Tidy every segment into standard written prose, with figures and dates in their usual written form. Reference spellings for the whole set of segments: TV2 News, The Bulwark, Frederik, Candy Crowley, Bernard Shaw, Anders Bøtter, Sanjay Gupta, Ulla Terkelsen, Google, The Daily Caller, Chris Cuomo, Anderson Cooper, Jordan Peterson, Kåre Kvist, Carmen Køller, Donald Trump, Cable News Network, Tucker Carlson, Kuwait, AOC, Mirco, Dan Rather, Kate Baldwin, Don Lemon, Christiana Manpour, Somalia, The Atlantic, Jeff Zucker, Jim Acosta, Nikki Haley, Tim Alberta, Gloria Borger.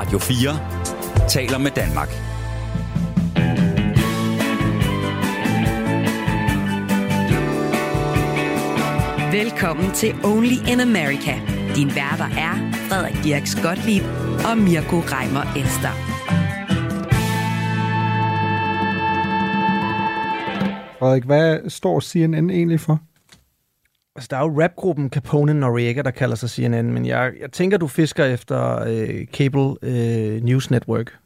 Radio 4 taler med Danmark. Velkommen til Only in America. Din værter er Frederik Dirks Gottlieb og Mirco Reimer Elster. Frederik, hvad står CNN egentlig for? Altså, der er jo rapgruppen Capone Noriega, der kalder sig CNN, men jeg tænker, du fisker efter Cable News Network.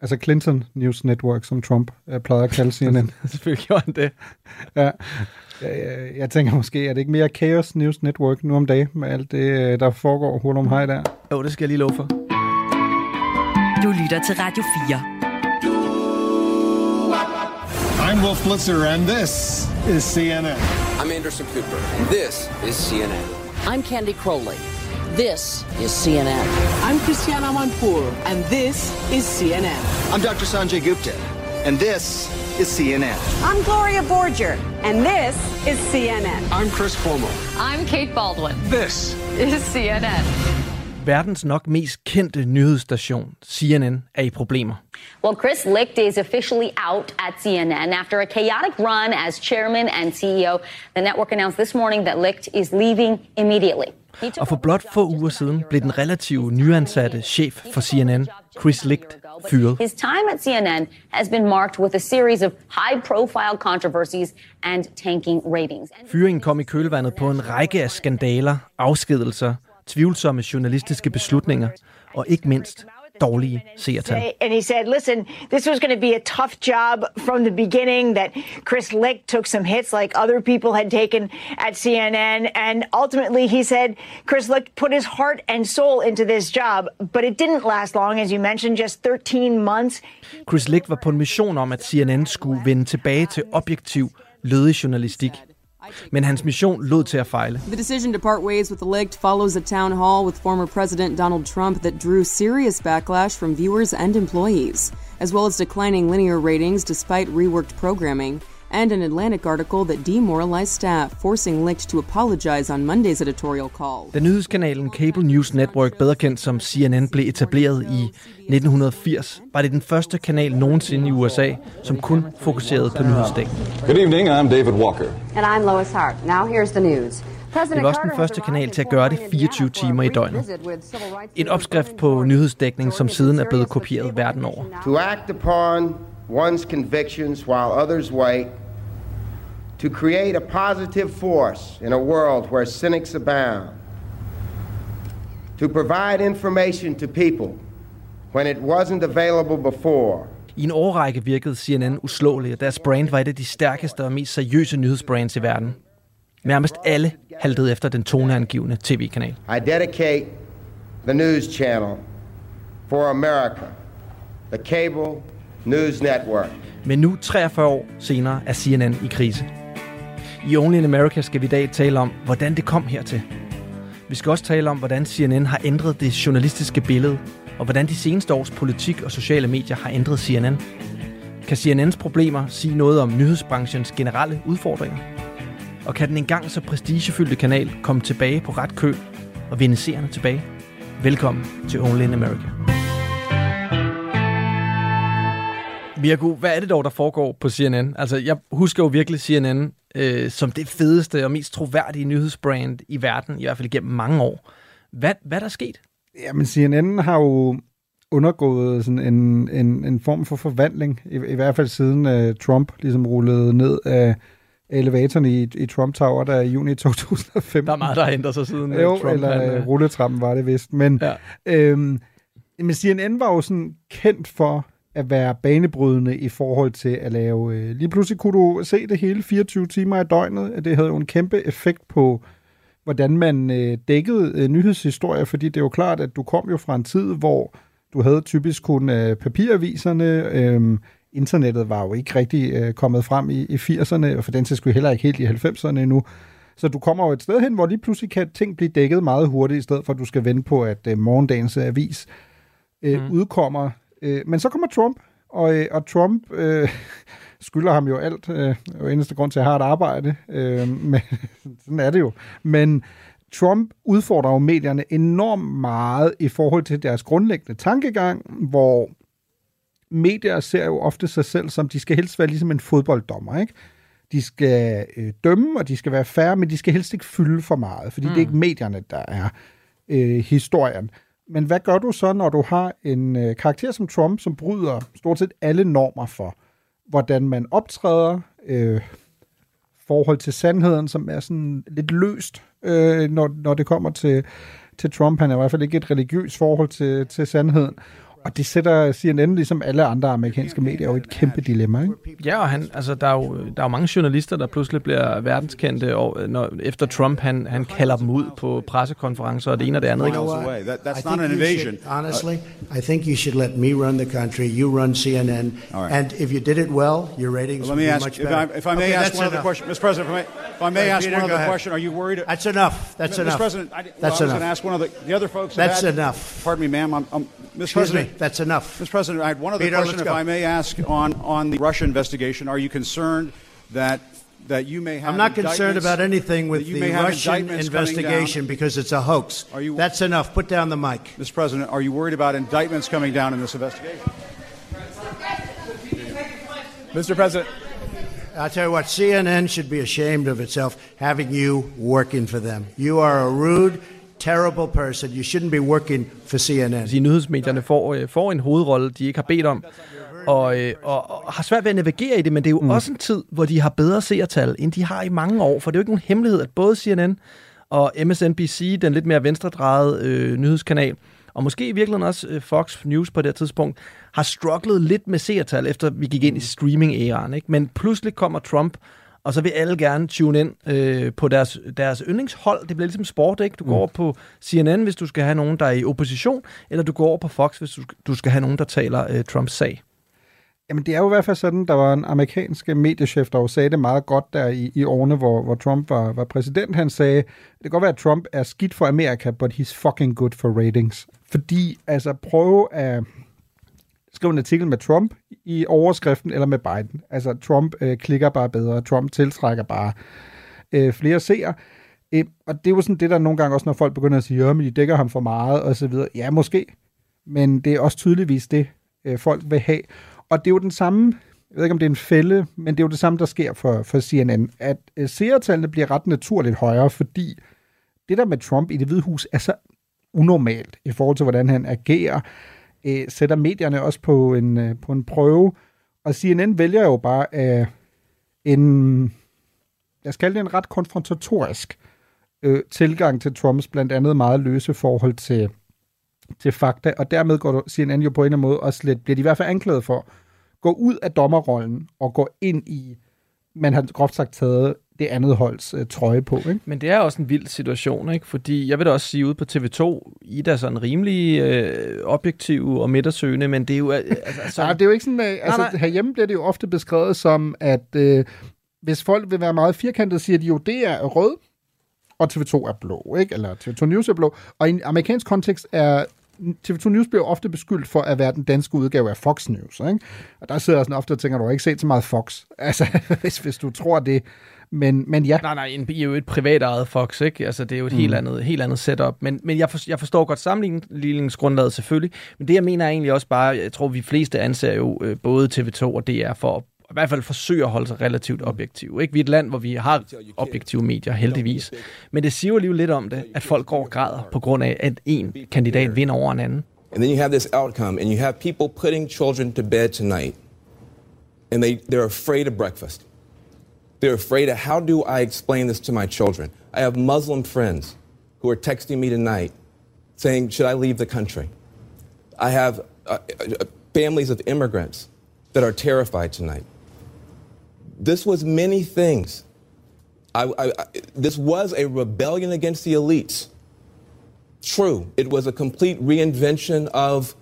Altså Clinton News Network, som Trump plejer at kalde CNN. Selvfølgelig gjorde han det. Ja. Jeg tænker måske, er det ikke mere Chaos News Network nu om dagen med alt det, der foregår hul om hej der? Jo, det skal jeg lige love for. Du lytter til Radio 4. I'm Wolf Blitzer, and this is CNN. I'm Anderson Cooper, and this is CNN. I'm Candy Crowley. This is CNN. I'm Christiana Manpour, and this is CNN. I'm Dr. Sanjay Gupta, and this is CNN. I'm Gloria Borger, and this is CNN. I'm Chris Cuomo. I'm Kate Baldwin. This is CNN. Verdens nok mest kendte nyhedsstation, CNN, er i problemer. Well, Chris Licht is officially out at CNN after a chaotic run as chairman and CEO. The network announced this morning that Licht is leaving immediately. Og for blot få uger siden blev den relativt nyansatte chef for CNN, Chris Licht, fyret. His time at CNN has been marked with a series of high-profile controversies and tanking ratings. Fyringen kom i kølvandet på en række af skandaler, afskedelser, tvivlsomme journalistiske beslutninger og ikke mindst dårlige seertal. And he said, listen, this was going to be a tough job from the beginning, that Chris Licht took some hits like other people had taken at CNN, and ultimately he said Chris Licht put his heart and soul into this job, but it didn't last long, as you mentioned, just 13 months. Chris Licht var på en mission om, at CNN skulle vende tilbage til objektiv, lødig journalistik. Men hans mission lod til at fejle. The decision to part ways with Licht follows a town hall with former president Donald Trump that drew serious backlash from viewers and employees, as well as declining linear ratings despite reworked programming, and an Atlantic article that demoralized staff, forcing Licht to apologize on Monday's editorial call. Den nyhedskanalen Cable News Network, bedre kendt som CNN, blev etableret i 1980. Var det den første kanal nogensinde i USA, som kun fokuserede på nyhedsdækning. Good evening, I'm David Walker. And I'm Lois Hart. Now here's the news. Det var også den første kanal til at gøre det 24 timer i døgnet. En opskrift på nyhedsdækning, som siden er blevet kopieret verden over. To act upon one's convictions while others wait. To create a positive force in a world where cynics abound. To provide information to people when it wasn't available before. I en årrække virkede CNN uslåelig, og deres brand var et af de stærkeste og mest seriøse nyhedsbrands i verden. Nærmest alle haltede efter den toneangivende tv-kanal. I dedicate the news channel for America, the Cable News Network. Men nu, 43 år senere, er CNN i krise. I Only in America skal vi i dag tale om, hvordan det kom hertil. Vi skal også tale om, hvordan CNN har ændret det journalistiske billede, og hvordan de seneste års politik og sociale medier har ændret CNN. Kan CNN's problemer sige noget om nyhedsbranchens generelle udfordringer? Og kan den engang så prestigefyldte kanal komme tilbage på ret køl og vinde seerne tilbage? Velkommen til Only in America. Mirco, hvad er det dog, der foregår på CNN? Altså, jeg husker jo virkelig CNN som det fedeste og mest troværdige nyhedsbrand i verden, i hvert fald gennem mange år. Hvad er der sket? Jamen, CNN har jo undergået sådan en form for forvandling, i hvert fald siden Trump ligesom rullede ned af elevatoren i Trump Tower, der i juni 2005. Der er meget, der har ændret sig siden Trump. Eller rulletrappen var det vist. Men, ja. Men CNN var jo sådan kendt for at være banebrydende i forhold til at lave. Lige pludselig kunne du se det hele 24 timer i døgnet. Det havde jo en kæmpe effekt på, hvordan man dækkede nyhedshistorier, fordi det er jo klart, at du kom jo fra en tid, hvor du havde typisk kun papiraviserne. Internettet var jo ikke rigtig kommet frem i 80'erne, og for den tid skulle heller ikke helt i 90'erne endnu. Så du kommer jo et sted hen, hvor lige pludselig kan ting blive dækket meget hurtigt, i stedet for at du skal vente på, at morgendagens avis udkommer. Men så kommer Trump, og Trump skylder ham jo alt, og eneste grund til, at jeg har et arbejde, men sådan er det jo. Men Trump udfordrer jo medierne enormt meget i forhold til deres grundlæggende tankegang, hvor medier ser jo ofte sig selv som, de skal helst være ligesom en fodbolddommer, ikke? De skal dømme, og de skal være fair, men de skal helst ikke fylde for meget, fordi det er ikke medierne, der er historien. Men hvad gør du så, når du har en karakter som Trump, som bryder stort set alle normer for, hvordan man optræder, forhold til sandheden, som er sådan lidt løst, når det kommer til Trump. Han er i hvert fald ikke et religiøst forhold til sandheden. Og det sætter CNN, ligesom alle andre amerikanske medier, jo et kæmpe dilemma, ikke? Ja, og der er jo mange journalister, der pludselig bliver verdenskendte, og efter Trump, han kalder dem ud på pressekonferencer, og det ene og det andet, ikke? That's not an invasion. Honestly, I think you should let me run the country, you run CNN, and if you did it well, your ratings would be much better. If I may ask one other question, Mr. President, are you worried? That's enough. That's enough. Mr. President, I was going to ask one of the other folks. That's enough. Pardon me, ma'am. Mr. President. That's enough. Mr. President, I had one other question, if I may ask, on the Russia investigation. Are you concerned that you may have I'm not concerned about anything with the Russian investigation because it's a hoax. That's enough. Put down the mic. Mr. President, are you worried about indictments coming down in this investigation? Mr. President. I'll tell you what, CNN should be ashamed of itself having you working for them. You are a rude, terrible person. You shouldn't be working for CNN. De nyhedsmedierne får en hovedrolle, de ikke har bedt om, og har svært ved at navigere i det, men det er jo også en tid, hvor de har bedre seertal, end de har i mange år, for det er jo ikke nogen hemmelighed, at både CNN og MSNBC, den lidt mere venstredrejede nyhedskanal, og måske i virkeligheden også Fox News på det tidspunkt, har strugglet lidt med seertal, efter vi gik ind i streaming-æraen, ikke? Men pludselig kommer Trump, og så vil alle gerne tune ind på deres yndlingshold. Det bliver ligesom sport, ikke? Du går over på CNN, hvis du skal have nogen, der er i opposition, eller du går over på Fox, hvis du skal have nogen, der taler Trumps sag. Jamen, det er jo i hvert fald sådan, der var en amerikansk mediechef, der jo sagde det meget godt der i årene, hvor Trump var præsident. Han sagde, det kan godt være, at Trump er skidt for Amerika, but he's fucking good for ratings. Fordi, altså, prøve at skrive en artikel med Trump i overskriften eller med Biden. Altså, Trump klikker bare bedre, Trump tiltrækker bare flere seere. Og det er jo sådan det, der nogle gange også, når folk begynder at sige, at de dækker ham for meget, og så videre. Ja, måske. Men det er også tydeligvis det, folk vil have. Og det er jo den samme, jeg ved ikke, om det er en fælde, men det er jo det samme, der sker for CNN, at seertallene bliver ret naturligt højere, fordi det der med Trump i Det Hvide Hus er så unormalt i forhold til, hvordan han agerer, sætter medierne også på en prøve, og CNN vælger jo bare en ret konfrontatorisk tilgang til Trumps blandt andet meget løse forhold til fakta, og dermed går CNN jo på en eller anden måde også lidt, bliver de i hvert fald anklaget for, gå ud af dommerrollen og gå ind i, man har groft sagt taget det andet holds trøje på, ikke? Men det er også en vild situation, ikke? Fordi jeg vil da også sige, ude på TV2, I er sådan rimelig objektive og midtersøgende, men det er jo... Altså, nej, det er jo ikke sådan... Nej. Herhjemme bliver det jo ofte beskrevet som, at hvis folk vil være meget firkantet, siger de jo, det er rød, og TV2 er blå, ikke? Eller TV2 News er blå. Og i en amerikansk kontekst er... TV2 News bliver ofte beskyldt for at være den danske udgave af Fox News, ikke? Og der sidder jeg sådan ofte og tænker, du har ikke set så meget Fox. Altså, hvis du tror det... Men ja. Nej, I er jo et privatejet Fox, ikke? Altså, det er jo et helt andet setup. Men jeg forstår godt sammenligningsgrundlaget selvfølgelig. Men det, jeg mener egentlig også bare, jeg tror, vi fleste anser jo både TV2 og DR for at i hvert fald forsøge at holde sig relativt objektive, ikke? Vi er et land, hvor vi har objektive medier, heldigvis. Men det siger jo alligevel lidt om det, at folk går og græder på grund af, at en kandidat vinder over en anden. And then you have this outcome, and you have people putting children to bed tonight. And they're afraid of breakfast. They're afraid of how do I explain this to my children? I have Muslim friends who are texting me tonight saying, should I leave the country? I have families of immigrants that are terrified tonight. This was many things. This was a rebellion against the elites. True, it was a complete reinvention of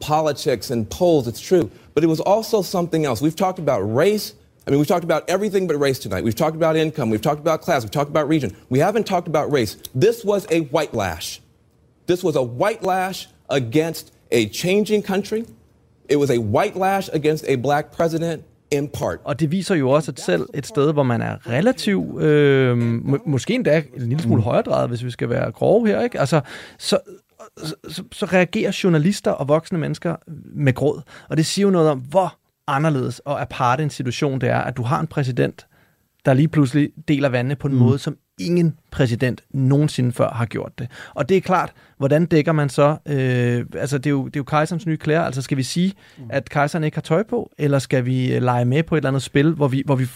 politics and polls, it's true. But it was also something else. We've talked about race. I mean, we've talked about everything but race tonight. We've talked about income. We've talked about class. We've talked about region. We haven't talked about race. This was a white lash. This was a white lash against a changing country. It was a white lash against a black president. empire. Og det viser jo også, at selv et sted, hvor man er relativt, måske endda en lille smule højredrejet, hvis vi skal være grove her, ikke? Altså, så reagerer journalister og voksne mennesker med gråd. Og det siger jo noget om, hvor anderledes og aparte en situation det er, at du har en præsident, der lige pludselig deler vandene på en måde, som ingen præsident nogensinde før har gjort det. Og det er klart, hvordan dækker man så? Det er jo kejserens nye klæder. Altså skal vi sige, at kejseren ikke har tøj på, eller skal vi lege med på et eller andet spil,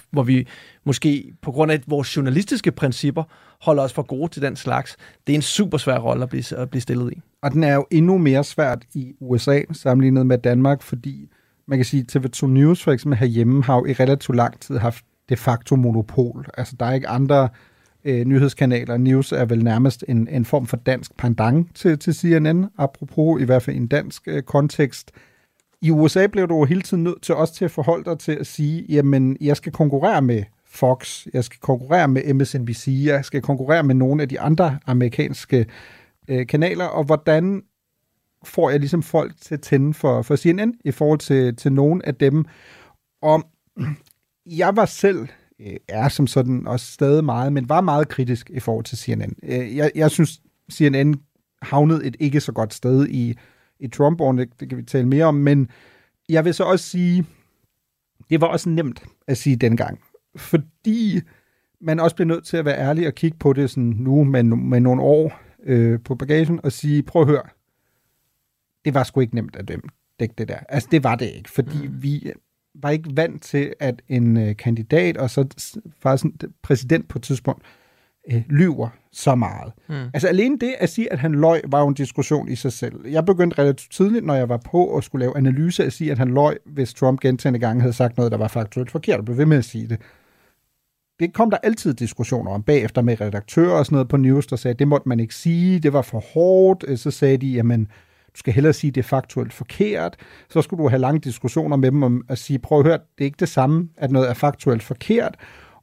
hvor vi måske på grund af vores journalistiske principper holder os for gode til den slags? Det er en super svær rolle at blive stillet i. Og den er jo endnu mere svært i USA sammenlignet med Danmark, fordi man kan sige, at TV2 News for eksempel herhjemme har jo i relativt lang tid haft de facto monopol. Altså der er ikke andre nyhedskanaler. News er vel nærmest en form for dansk pendant til CNN, apropos i hvert fald i en dansk kontekst. I USA blev du jo hele tiden nødt til også til at forholde dig til at sige, jamen jeg skal konkurrere med Fox, jeg skal konkurrere med MSNBC, jeg skal konkurrere med nogle af de andre amerikanske kanaler, og hvordan får jeg ligesom folk til at tænde for CNN i forhold til nogen af dem. Og jeg var selv, er som sådan også stadig meget, men var meget kritisk i forhold til CNN. Jeg synes, CNN havnede et ikke så godt sted i Trump-årene, det kan vi tale mere om, men jeg vil så også sige, det var også nemt at sige dengang, fordi man også bliver nødt til at være ærlig og kigge på det sådan nu med nogle år på bagagen og sige, prøv at høre, det var sgu ikke nemt at dække det der. Altså, det var det ikke, fordi vi var ikke vant til, at en kandidat og så faktisk en præsident på et tidspunkt lyver så meget. Mm. Altså alene det at sige, at han løj, var jo en diskussion i sig selv. Jeg begyndte relativt tidligt, når jeg var på og skulle lave analyser, at sige, at han løj, hvis Trump gentagne gange havde sagt noget, der var faktuelt forkert, og blev ved med at sige det. Det kom der altid diskussioner om bagefter med redaktører og sådan noget på News, der sagde, at det måtte man ikke sige, det var for hårdt. Så sagde de, jamen du skal hellere sige, det er faktuelt forkert. Så skulle du have lange diskussioner med dem om at sige, prøv at høre, det er ikke det samme, at noget er faktuelt forkert,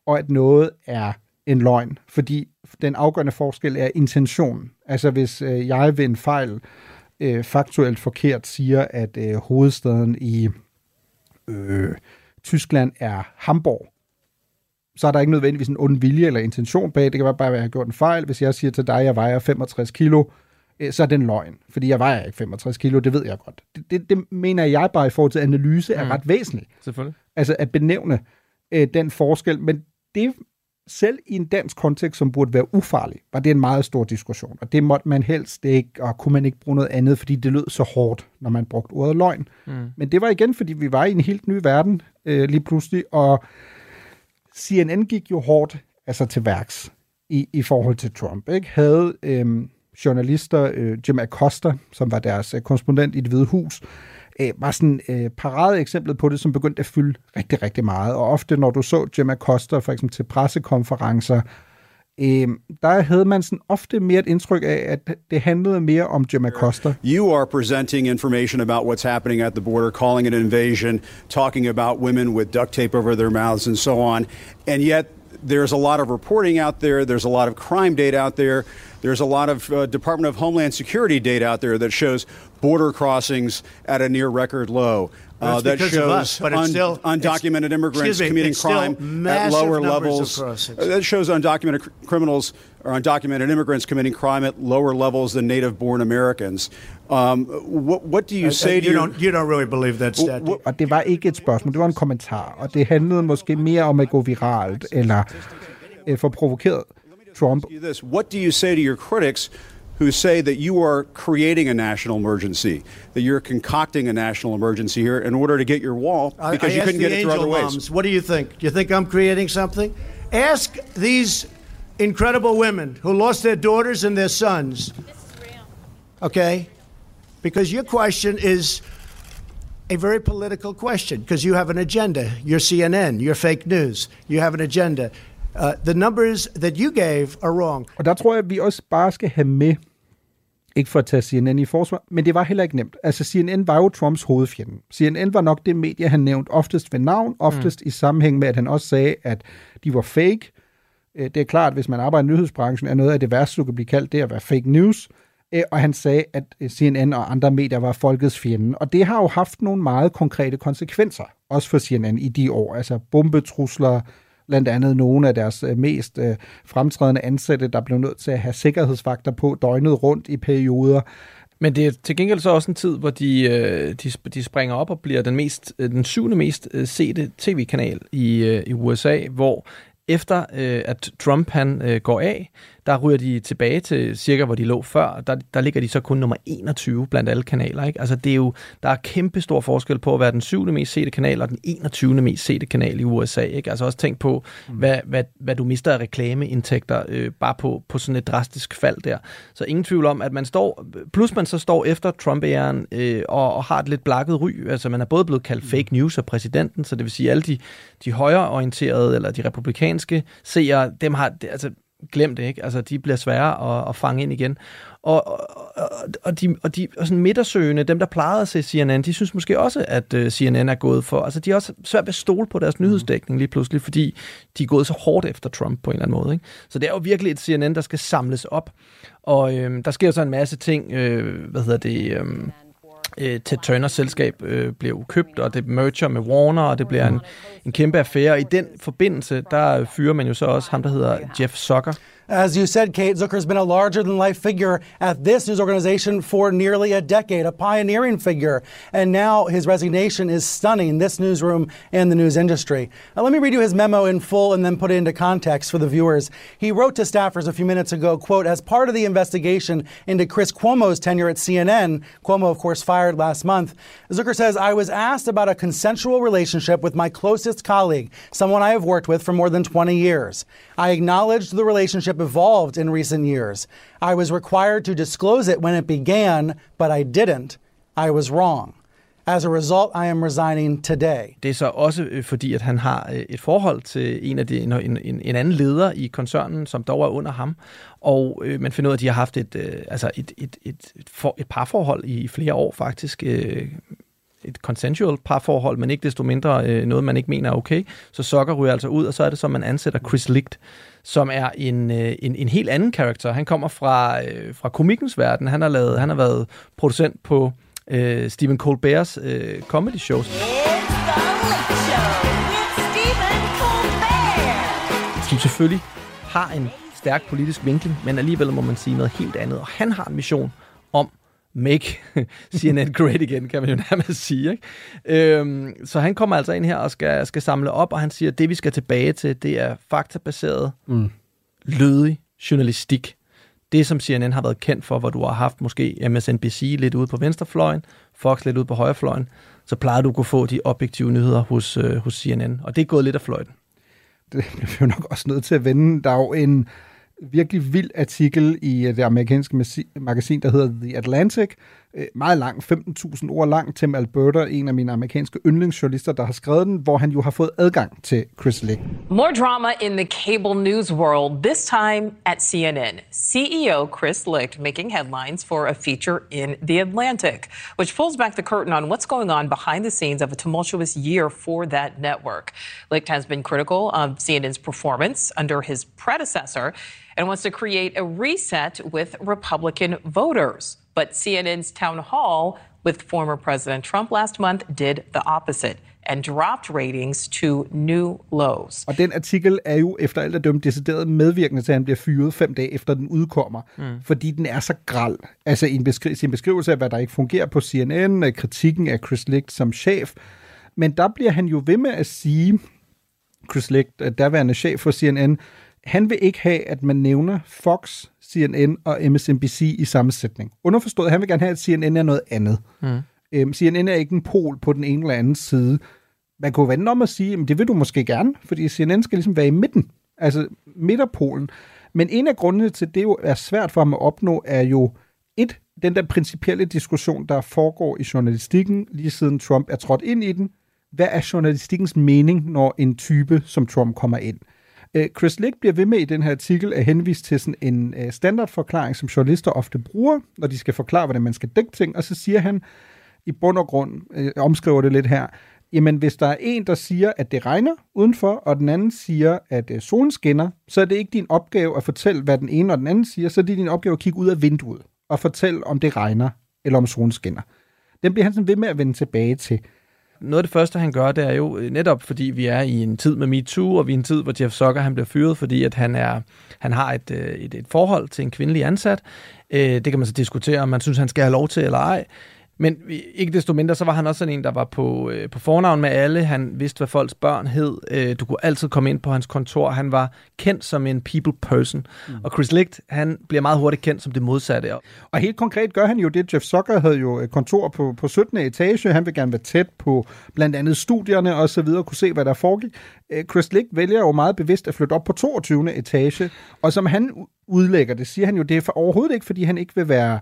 og at noget er en løgn. Fordi den afgørende forskel er intentionen. Altså hvis jeg ved en fejl faktuelt forkert siger, at hovedstaden i Tyskland er Hamburg, så er der ikke nødvendigvis en ond vilje eller intention bag. Det kan bare være, at jeg har gjort en fejl. Hvis jeg siger til dig, at jeg vejer 65 kilo, så er det en løgn, fordi jeg vejer ikke 65 kilo, det ved jeg godt. Det mener jeg bare i forhold til analyse er ret væsentligt. Selvfølgelig. Altså at benævne den forskel, men det selv i en dansk kontekst, som burde være ufarlig, var det en meget stor diskussion, og det måtte man helst ikke, og kunne man ikke bruge noget andet, fordi det lød så hårdt, når man brugte ordet løgn. Mm. Men det var igen, fordi vi var i en helt ny verden lige pludselig, og CNN gik jo hårdt altså til værks i forhold til Trump, ikke? Havde journalister, Jim Acosta, som var deres korrespondent i Det Hvide Hus, var sådan paradeeksemplet på det, som begyndte at fylde rigtig, rigtig meget. Og ofte, når du så Jim Acosta for eksempel til pressekonferencer, der havde man sådan ofte mere et indtryk af, at det handlede mere om Jim Acosta. You are presenting information about what's happening at the border, calling it an invasion, talking about women with duct tape over their mouths and so on. And yet, there's a lot of reporting out there, there's a lot of crime data out there, there's a lot of Department of Homeland Security data out there that shows border crossings at a near record low. That shows undocumented immigrants committing crime at lower levels. That shows undocumented criminals or undocumented immigrants committing crime at lower levels than native-born Americans. What do you say to you don't really believe that stat? Og det var ikke et spørgsmål, det var en kommentar, og det handlede måske mere om at gå viralt eller få provokeret Trump. What do you say to your critics who say that you are creating a national emergency, that you're concocting a national emergency here in order to get your wall because you couldn't get it through other ways? What do you think? Do you think I'm creating something? Ask these incredible women who lost their daughters and their sons. Okay? Because your question is a very political question because you have an agenda. You're CNN, you're fake news, you have an agenda. The numbers that you gave are wrong. Og der tror jeg, at vi også bare skal have med, ikke for at tage CNN i forsvar, men det var heller ikke nemt. Altså CNN var jo Trumps hovedfjende. CNN var nok det medie, han nævnte oftest ved navn, oftest i sammenhæng med, at han også sagde, at de var fake. Det er klart, at hvis man arbejder i nyhedsbranchen, er noget af det værste, du kan blive kaldt, det at være fake news. og han sagde, at CNN og andre medier var folkets fjende. Og det har jo haft nogle meget konkrete konsekvenser, også for CNN i de år. Altså bombetrusler, blandt andet nogle af deres mest fremtrædende ansatte, der blev nødt til at have sikkerhedsvagter på døgnet rundt i perioder. Men det er til gengæld så også en tid, hvor de springer op og bliver den syvende mest sete tv-kanal i USA, hvor efter at Trump han går af, der ryger de tilbage til cirka, hvor de lå før. Der ligger de så kun nummer 21 blandt alle kanaler. Ikke? Altså, det er jo, der er kæmpe stor forskel på at være den 7. mest sete kanal og den 21. mest sete kanal i USA. Ikke? Altså også tænk på, hvad du mister af reklameindtægter bare på sådan et drastisk fald der. Så ingen tvivl om, at man står, plus man så står efter Trump-æren og har et lidt blakket ry. Altså man er både blevet kaldt fake news af præsidenten, så det vil sige, alle de højreorienterede eller de republikanske seere, dem har... Altså, glem det, ikke? Altså, de bliver svære at fange ind igen. Og sådan midtersøgende, dem der plejede at se CNN, de synes måske også, at CNN er gået for... Altså, de er også svært ved at stole på deres nyhedsdækning lige pludselig, fordi de er gået så hårdt efter Trump på en eller anden måde, ikke? Så det er jo virkelig et CNN, der skal samles op. Og der sker jo så en masse ting. Ted Turners selskab blev købt, og det merger med Warner, og det bliver en kæmpe affære. Og i den forbindelse, der fyrer man jo så også ham, der hedder Jeff Zucker. As you said, Kate, Zucker's been a larger-than-life figure at this news organization for nearly a decade, a pioneering figure. And now his resignation is stunning this newsroom and the news industry. Now, let me read you his memo in full and then put it into context for the viewers. He wrote to staffers a few minutes ago, quote, as part of the investigation into Chris Cuomo's tenure at CNN, Cuomo, of course, fired last month, Zucker says, I was asked about a consensual relationship with my closest colleague, someone I have worked with for more than 20 years. I acknowledged the relationship evolved in recent years. I was required to disclose it when it began, but I didn't. I was wrong. As a result, I am resigning today. Det er så også fordi, at han har et forhold til en anden leder i koncernen, som dog er under ham. Og man finder ud af, at de har haft et parforhold i flere år faktisk. Et consensual parforhold, men ikke desto mindre noget, man ikke mener er okay. Så Zucker ryger altså ud, og så er det så, man ansætter Chris Licht, som er en helt anden karakter. Han kommer fra komikens verden. Han har været producent på Stephen Colbert's comedy shows. Som selvfølgelig har en stærk politisk vinkling, men alligevel må man sige noget helt andet. Og han har en mission om make CNN great again, kan man jo nærmest sige. Ikke? Så han kommer altså ind her og skal samle op, og han siger, at det vi skal tilbage til, det er faktabaseret, lødig journalistik. Det, som CNN har været kendt for, hvor du har haft måske MSNBC lidt ude på venstrefløjen, Fox lidt ude på højrefløjen, så plejer du at kunne få de objektive nyheder hos CNN. Og det er gået lidt af fløjten. Det er jo nok også nødt til at vende. Der er jo en virkelig vild artikel i det amerikanske magasin, der hedder The Atlantic. Meget lang, 15.000 ord lang. Tim Alberta, en af mine amerikanske yndlingsjournalister, der har skrevet den, hvor han jo har fået adgang til Chris Licht. More drama in the cable news world, this time at CNN. CEO Chris Licht making headlines for a feature in The Atlantic, which pulls back the curtain on what's going on behind the scenes of a tumultuous year for that network. Licht has been critical of CNN's performance under his predecessor and wants to create a reset with Republican voters. But CNN's town hall with former President Trump last month did the opposite and dropped ratings to new lows. Og den artikel er jo efter alt at dømme decideret medvirkende til, at han bliver fyret 5 dage efter den udkommer, fordi den er så grel. Altså sin beskrivelse af, hvad der ikke fungerer på CNN, kritikken af Chris Licht som chef. Men der bliver han jo ved med at sige, Chris Licht, daværende chef for CNN, han vil ikke have, at man nævner Fox, CNN og MSNBC i sammensætning. Underforstået, han vil gerne have, at CNN er noget andet. CNN er ikke en pol på den ene eller anden side. Man kunne vende om at sige, at det vil du måske gerne, fordi CNN skal ligesom være i midten, altså midterpolen. Men en af grundene til, det jo er svært for ham at opnå, er jo den der principielle diskussion, der foregår i journalistikken, lige siden Trump er trådt ind i den. Hvad er journalistikkens mening, når en type som Trump kommer ind? Chris Licht bliver ved med i den her artikel at henvise til sådan en standardforklaring, som journalister ofte bruger, når de skal forklare, hvordan man skal dække ting, og så siger han i bund og grund, omskriver det lidt her, jamen hvis der er en, der siger, at det regner udenfor, og den anden siger, at solen skinner, så er det ikke din opgave at fortælle, hvad den ene og den anden siger, så er det din opgave at kigge ud af vinduet og fortælle, om det regner eller om solen skinner. Den bliver han sådan ved med at vende tilbage til. Noget af det første, han gør, det er jo netop, fordi vi er i en tid med MeToo, og vi er i en tid, hvor Jeff Zucker han bliver fyret, fordi at han har et forhold til en kvindelig ansat. Det kan man så diskutere, om man synes, han skal have lov til eller ej. Men ikke desto mindre, så var han også sådan en, der var på fornavn med alle. Han vidste, hvad folks børn hed. Du kunne altid komme ind på hans kontor. Han var kendt som en people person. Mm. Og Chris Licht, han bliver meget hurtigt kendt som det modsatte. Og helt konkret gør han jo det. Jeff Zucker havde jo et kontor på 17. etage. Han vil gerne være tæt på blandt andet studierne og så videre, kunne se, hvad der foregik. Chris Licht vælger jo meget bevidst at flytte op på 22. etage. Og som han udlægger det, siger han jo, det er for overhovedet ikke, fordi han ikke vil være...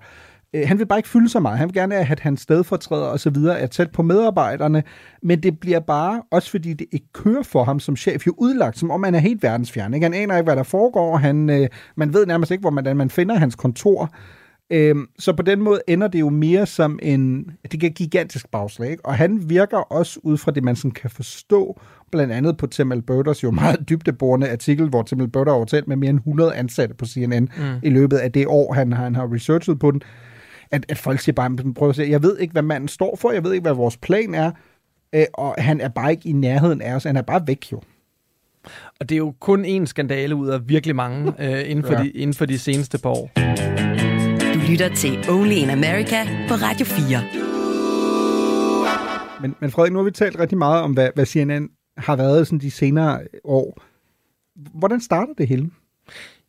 Han vil bare ikke fylde så meget. Han vil gerne have, at hans stedfortræder og så videre er tæt på medarbejderne, men det bliver bare, også fordi det ikke kører for ham som chef, jo udlagt, som om han er helt verdensfjern. Ikke? Han aner ikke, hvad der foregår. Man ved nærmest ikke, hvordan man finder hans kontor. Så på den måde ender det jo mere som et gigantisk bagslag. Ikke? Og han virker også ud fra det, man sådan kan forstå, blandt andet på Tim Albertas jo meget dybdeborende artikel, hvor Tim Alberta har talt med mere end 100 ansatte på CNN i løbet af det år, han har researchet på den. At folk siger bare, prøv at sige, jeg ved ikke, hvad manden står for, jeg ved ikke, hvad vores plan er, og han er bare ikke i nærheden af os, han er bare væk jo. Og det er jo kun én skandale ud af virkelig mange inden for de seneste par år. Du lytter til Only in America på Radio 4. Men Frederik, nu har vi talt rigtig meget om, hvad CNN har været sådan de senere år. Hvordan starter det hele?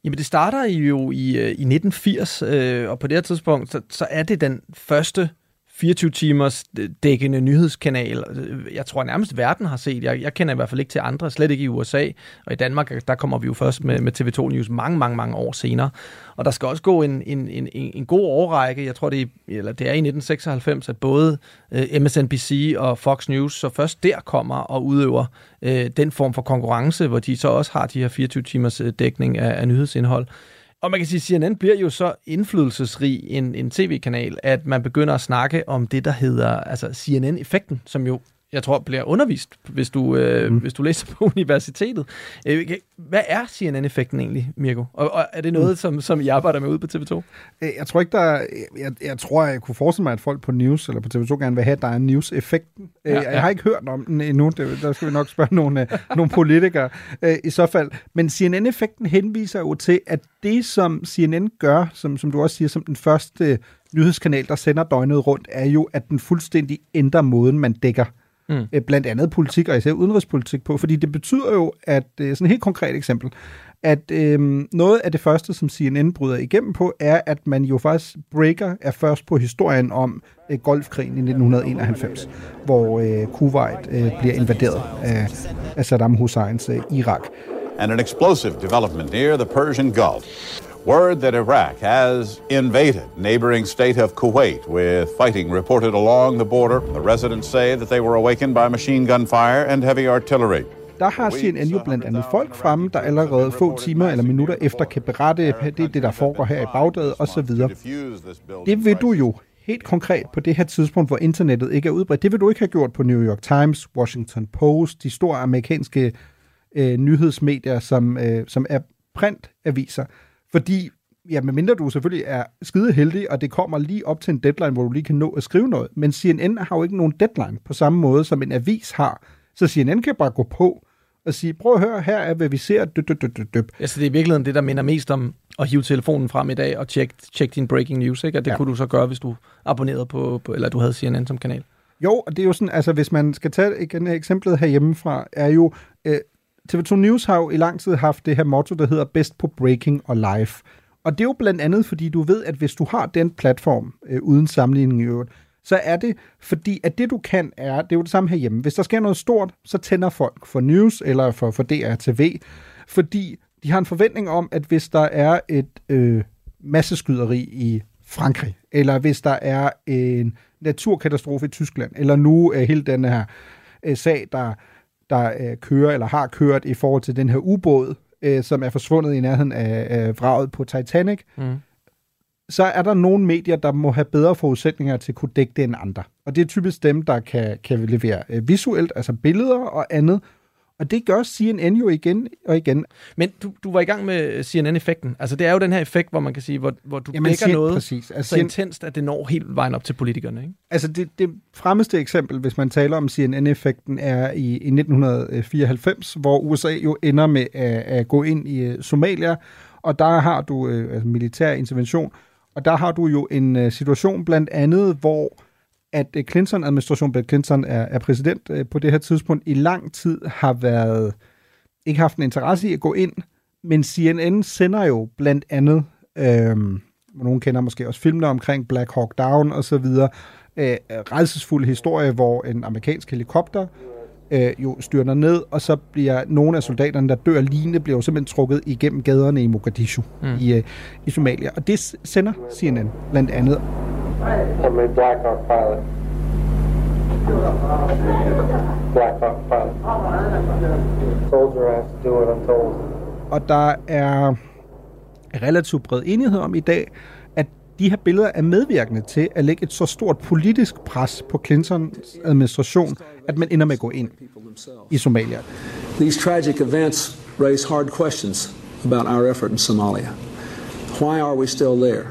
Jamen det starter jo i 1980, og på det her tidspunkt, så er det den første 24-timers dækkende nyhedskanal, jeg tror nærmest verden har set. Jeg kender i hvert fald ikke til andre, slet ikke i USA, og i Danmark, der kommer vi jo først med TV2 News mange år senere. Og der skal også gå en god årrække, jeg tror det er i 1996, at både MSNBC og Fox News så først der kommer og udøver den form for konkurrence, hvor de så også har de her 24-timers dækning af nyhedsindhold. Og man kan sige, at CNN bliver jo så indflydelsesrig en tv-kanal, at man begynder at snakke om det, der hedder CNN-effekten, som jo, jeg tror, bliver undervist, hvis du læser på universitetet. Hvad er CNN-effekten egentlig, Mirko? Og er det noget, som I arbejder med ude på TV2? Jeg tror ikke, jeg kunne forestille mig, at folk på News eller på TV2 gerne vil have, at der er News-effekten. Ja. Jeg har ikke hørt om den endnu. Der skal vi nok spørge nogle politikere i så fald. Men CNN-effekten henviser jo til, at det, som CNN gør, som du også siger, som den første nyhedskanal, der sender døgnet rundt, er jo, at den fuldstændig ændrer måden, man dækker blandt andet politik og især udenrigspolitik på, fordi det betyder jo, at sådan et helt konkret eksempel, at noget af det første, som CNN bryder igennem på, er, at man jo faktisk er først på historien om Golfkrigen i 1991, hvor Kuwait bliver invaderet af Saddam Husseins Irak. And an explosive development near the Persian Gulf. Word that Iraq has invaded neighboring state of Kuwait with fighting reported along the border. The residents say that they were awakened by machine gun fire and heavy artillery. Der har CNN jo blandt andet folk fremme, der allerede få timer eller minutter efter kan berette, det der foregår her i Bagdad osv. Det vil du jo helt konkret på det her tidspunkt, hvor internettet ikke er udbredt. Det vil du ikke have gjort på New York Times, Washington Post, de store amerikanske nyhedsmedier, som er printaviser. Fordi, ja, medmindre du selvfølgelig er skide heldig, og det kommer lige op til en deadline, hvor du lige kan nå at skrive noget. Men CNN har jo ikke nogen deadline på samme måde, som en avis har. Så CNN kan bare gå på og sige, prøv at høre, her er, hvad vi ser. Ja, så det er i virkeligheden det, der minder mest om at hive telefonen frem i dag og tjek din breaking news, ikke? Og det kunne du så gøre, hvis du abonnerede på, eller du havde CNN som kanal. Jo, og det er jo sådan, altså hvis man skal tage igen, eksemplet herhjemmefra, er jo... TV2 News har jo i lang tid haft det her motto, der hedder bedst på breaking og live. Og det er jo blandt andet, fordi du ved, at hvis du har den platform, uden sammenligning i øvrigt, så er det, fordi at det du kan er, det er jo det samme herhjemme. Hvis der sker noget stort, så tænder folk for News eller for DR TV, fordi de har en forventning om, at hvis der er et masseskyderi i Frankrig, eller hvis der er en naturkatastrofe i Tyskland, eller nu hele den her sag, der kører eller har kørt i forhold til den her ubåd, som er forsvundet i nærheden af vraget på Titanic, så er der nogle medier, der må have bedre forudsætninger til at kunne dække det end andre. Og det er typisk dem, der kan levere visuelt, altså billeder og andet. Og det gør CNN jo igen og igen. Men du var i gang med CNN-effekten. Altså, det er jo den her effekt, hvor man kan sige, hvor du dækker noget præcis. Altså, så intenst, at det når helt vejen op til politikerne. Ikke? Altså, det fremmeste eksempel, hvis man taler om CNN-effekten, er i 1994, hvor USA jo ender med at gå ind i Somalia, og der har du altså militær intervention, og der har du jo en situation blandt andet, hvor at Clinton-administrationen, Bill Clinton er præsident på det her tidspunkt, i lang tid har ikke haft en interesse i at gå ind, men CNN sender jo blandt andet, nogen kender måske også filmene omkring Black Hawk Down og så videre, rædselsfulde historie, hvor en amerikansk helikopter jo styrter ned, og så bliver nogle af soldaterne, der dør lignende, bliver jo simpelthen trukket igennem gaderne i Mogadishu i Somalia. Og det sender CNN blandt andet. Og der er relativt bred enighed om i dag, at de her billeder er medvirkende til at lægge et så stort politisk pres på Clintons administration, at man ender med at gå ind i Somalia. These tragic events raise hard questions about our effort in Somalia. Why are we still there?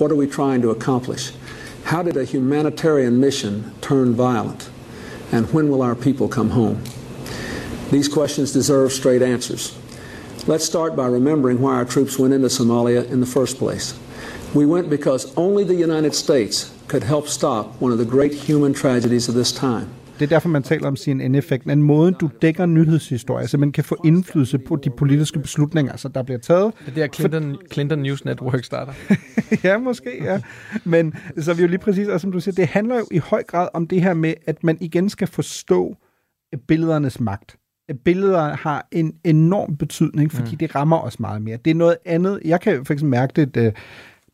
What are we trying to accomplish? How did a humanitarian mission turn violent? And when will our people come home? These questions deserve straight answers. Let's start by remembering why our troops went into Somalia in the first place. We went because only the United States could help stop one of the great human tragedies of this time. Det er derfor, man taler om CNN-effekten, at måden, du dækker nyhedshistorier, så man kan få indflydelse på de politiske beslutninger, så der bliver taget. Det er Clinton News Network starter. Ja, måske, ja. Men så er vi jo lige præcis, og som du siger, det handler jo i høj grad om det her med, at man igen skal forstå billedernes magt. Billeder har en enorm betydning, fordi det rammer os meget mere. Det er noget andet. Jeg kan for eksempel mærke det,